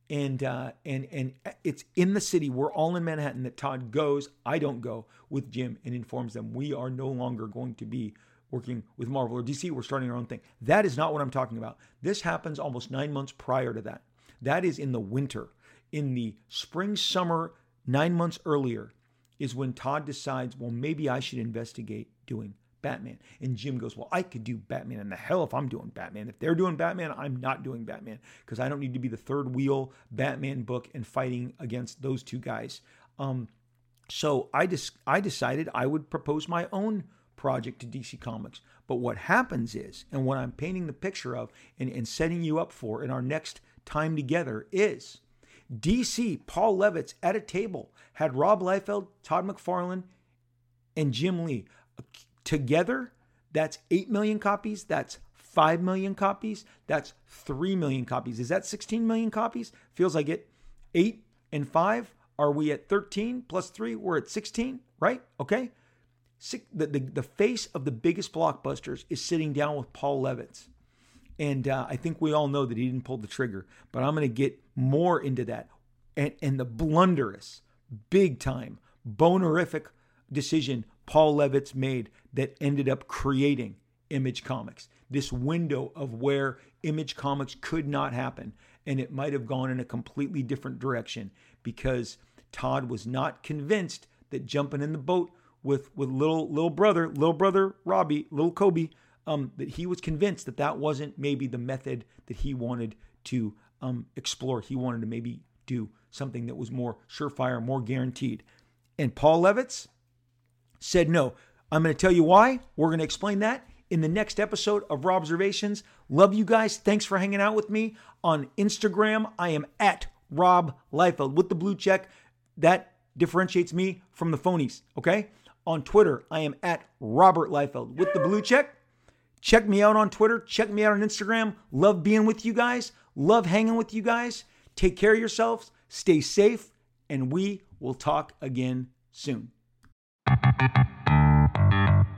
and uh, and and it's in the city. We're all in Manhattan. That Todd goes, I don't go with Jim, and informs them we are no longer going to be working with Marvel or D C. We're starting our own thing. That is not what I'm talking about. This happens almost nine months prior to that. That is in the winter. In the spring, summer, nine months earlier is when Todd decides, well, maybe I should investigate doing Batman. And Jim goes, well, I could do Batman. And the hell if I'm doing Batman. If they're doing Batman, I'm not doing Batman, because I don't need to be the third wheel Batman book and fighting against those two guys. Um, so I just dis- I decided I would propose my own project to D C Comics. But what happens is, and what I'm painting the picture of and, and setting you up for in our next time together, is D C, Paul Levitz at a table had Rob Liefeld, Todd McFarlane, and Jim Lee. Together, that's eight million copies. That's five million copies. That's three million copies. Is that sixteen million copies? Feels like it. eight and five, are we at thirteen? Plus three, we're at sixteen, right? Okay. Six, the, the, the face of the biggest blockbusters is sitting down with Paul Levitz. And uh, I think we all know that he didn't pull the trigger, but I'm going to get more into that. And, and the blunderous, big time, bonerific decision Paul Levitz made that ended up creating Image Comics. This window of where Image Comics could not happen, and it might have gone in a completely different direction, because Todd was not convinced that jumping in the boat with with little little brother, little brother Robbie, little Kobe, um, that he was convinced that that wasn't maybe the method that he wanted to um, explore. He wanted to maybe do something that was more surefire, more guaranteed. And Paul Levitz said no. I'm going to tell you why. We're going to explain that in the next episode of Rob Observations. Love you guys. Thanks for hanging out with me on Instagram. I am at Rob Liefeld with the blue check. That differentiates me from the phonies. Okay. On Twitter, I am at Robert Liefeld with the blue check. Check me out on Twitter. Check me out on Instagram. Love being with you guys. Love hanging with you guys. Take care of yourselves. Stay safe. And we will talk again soon. Thank you.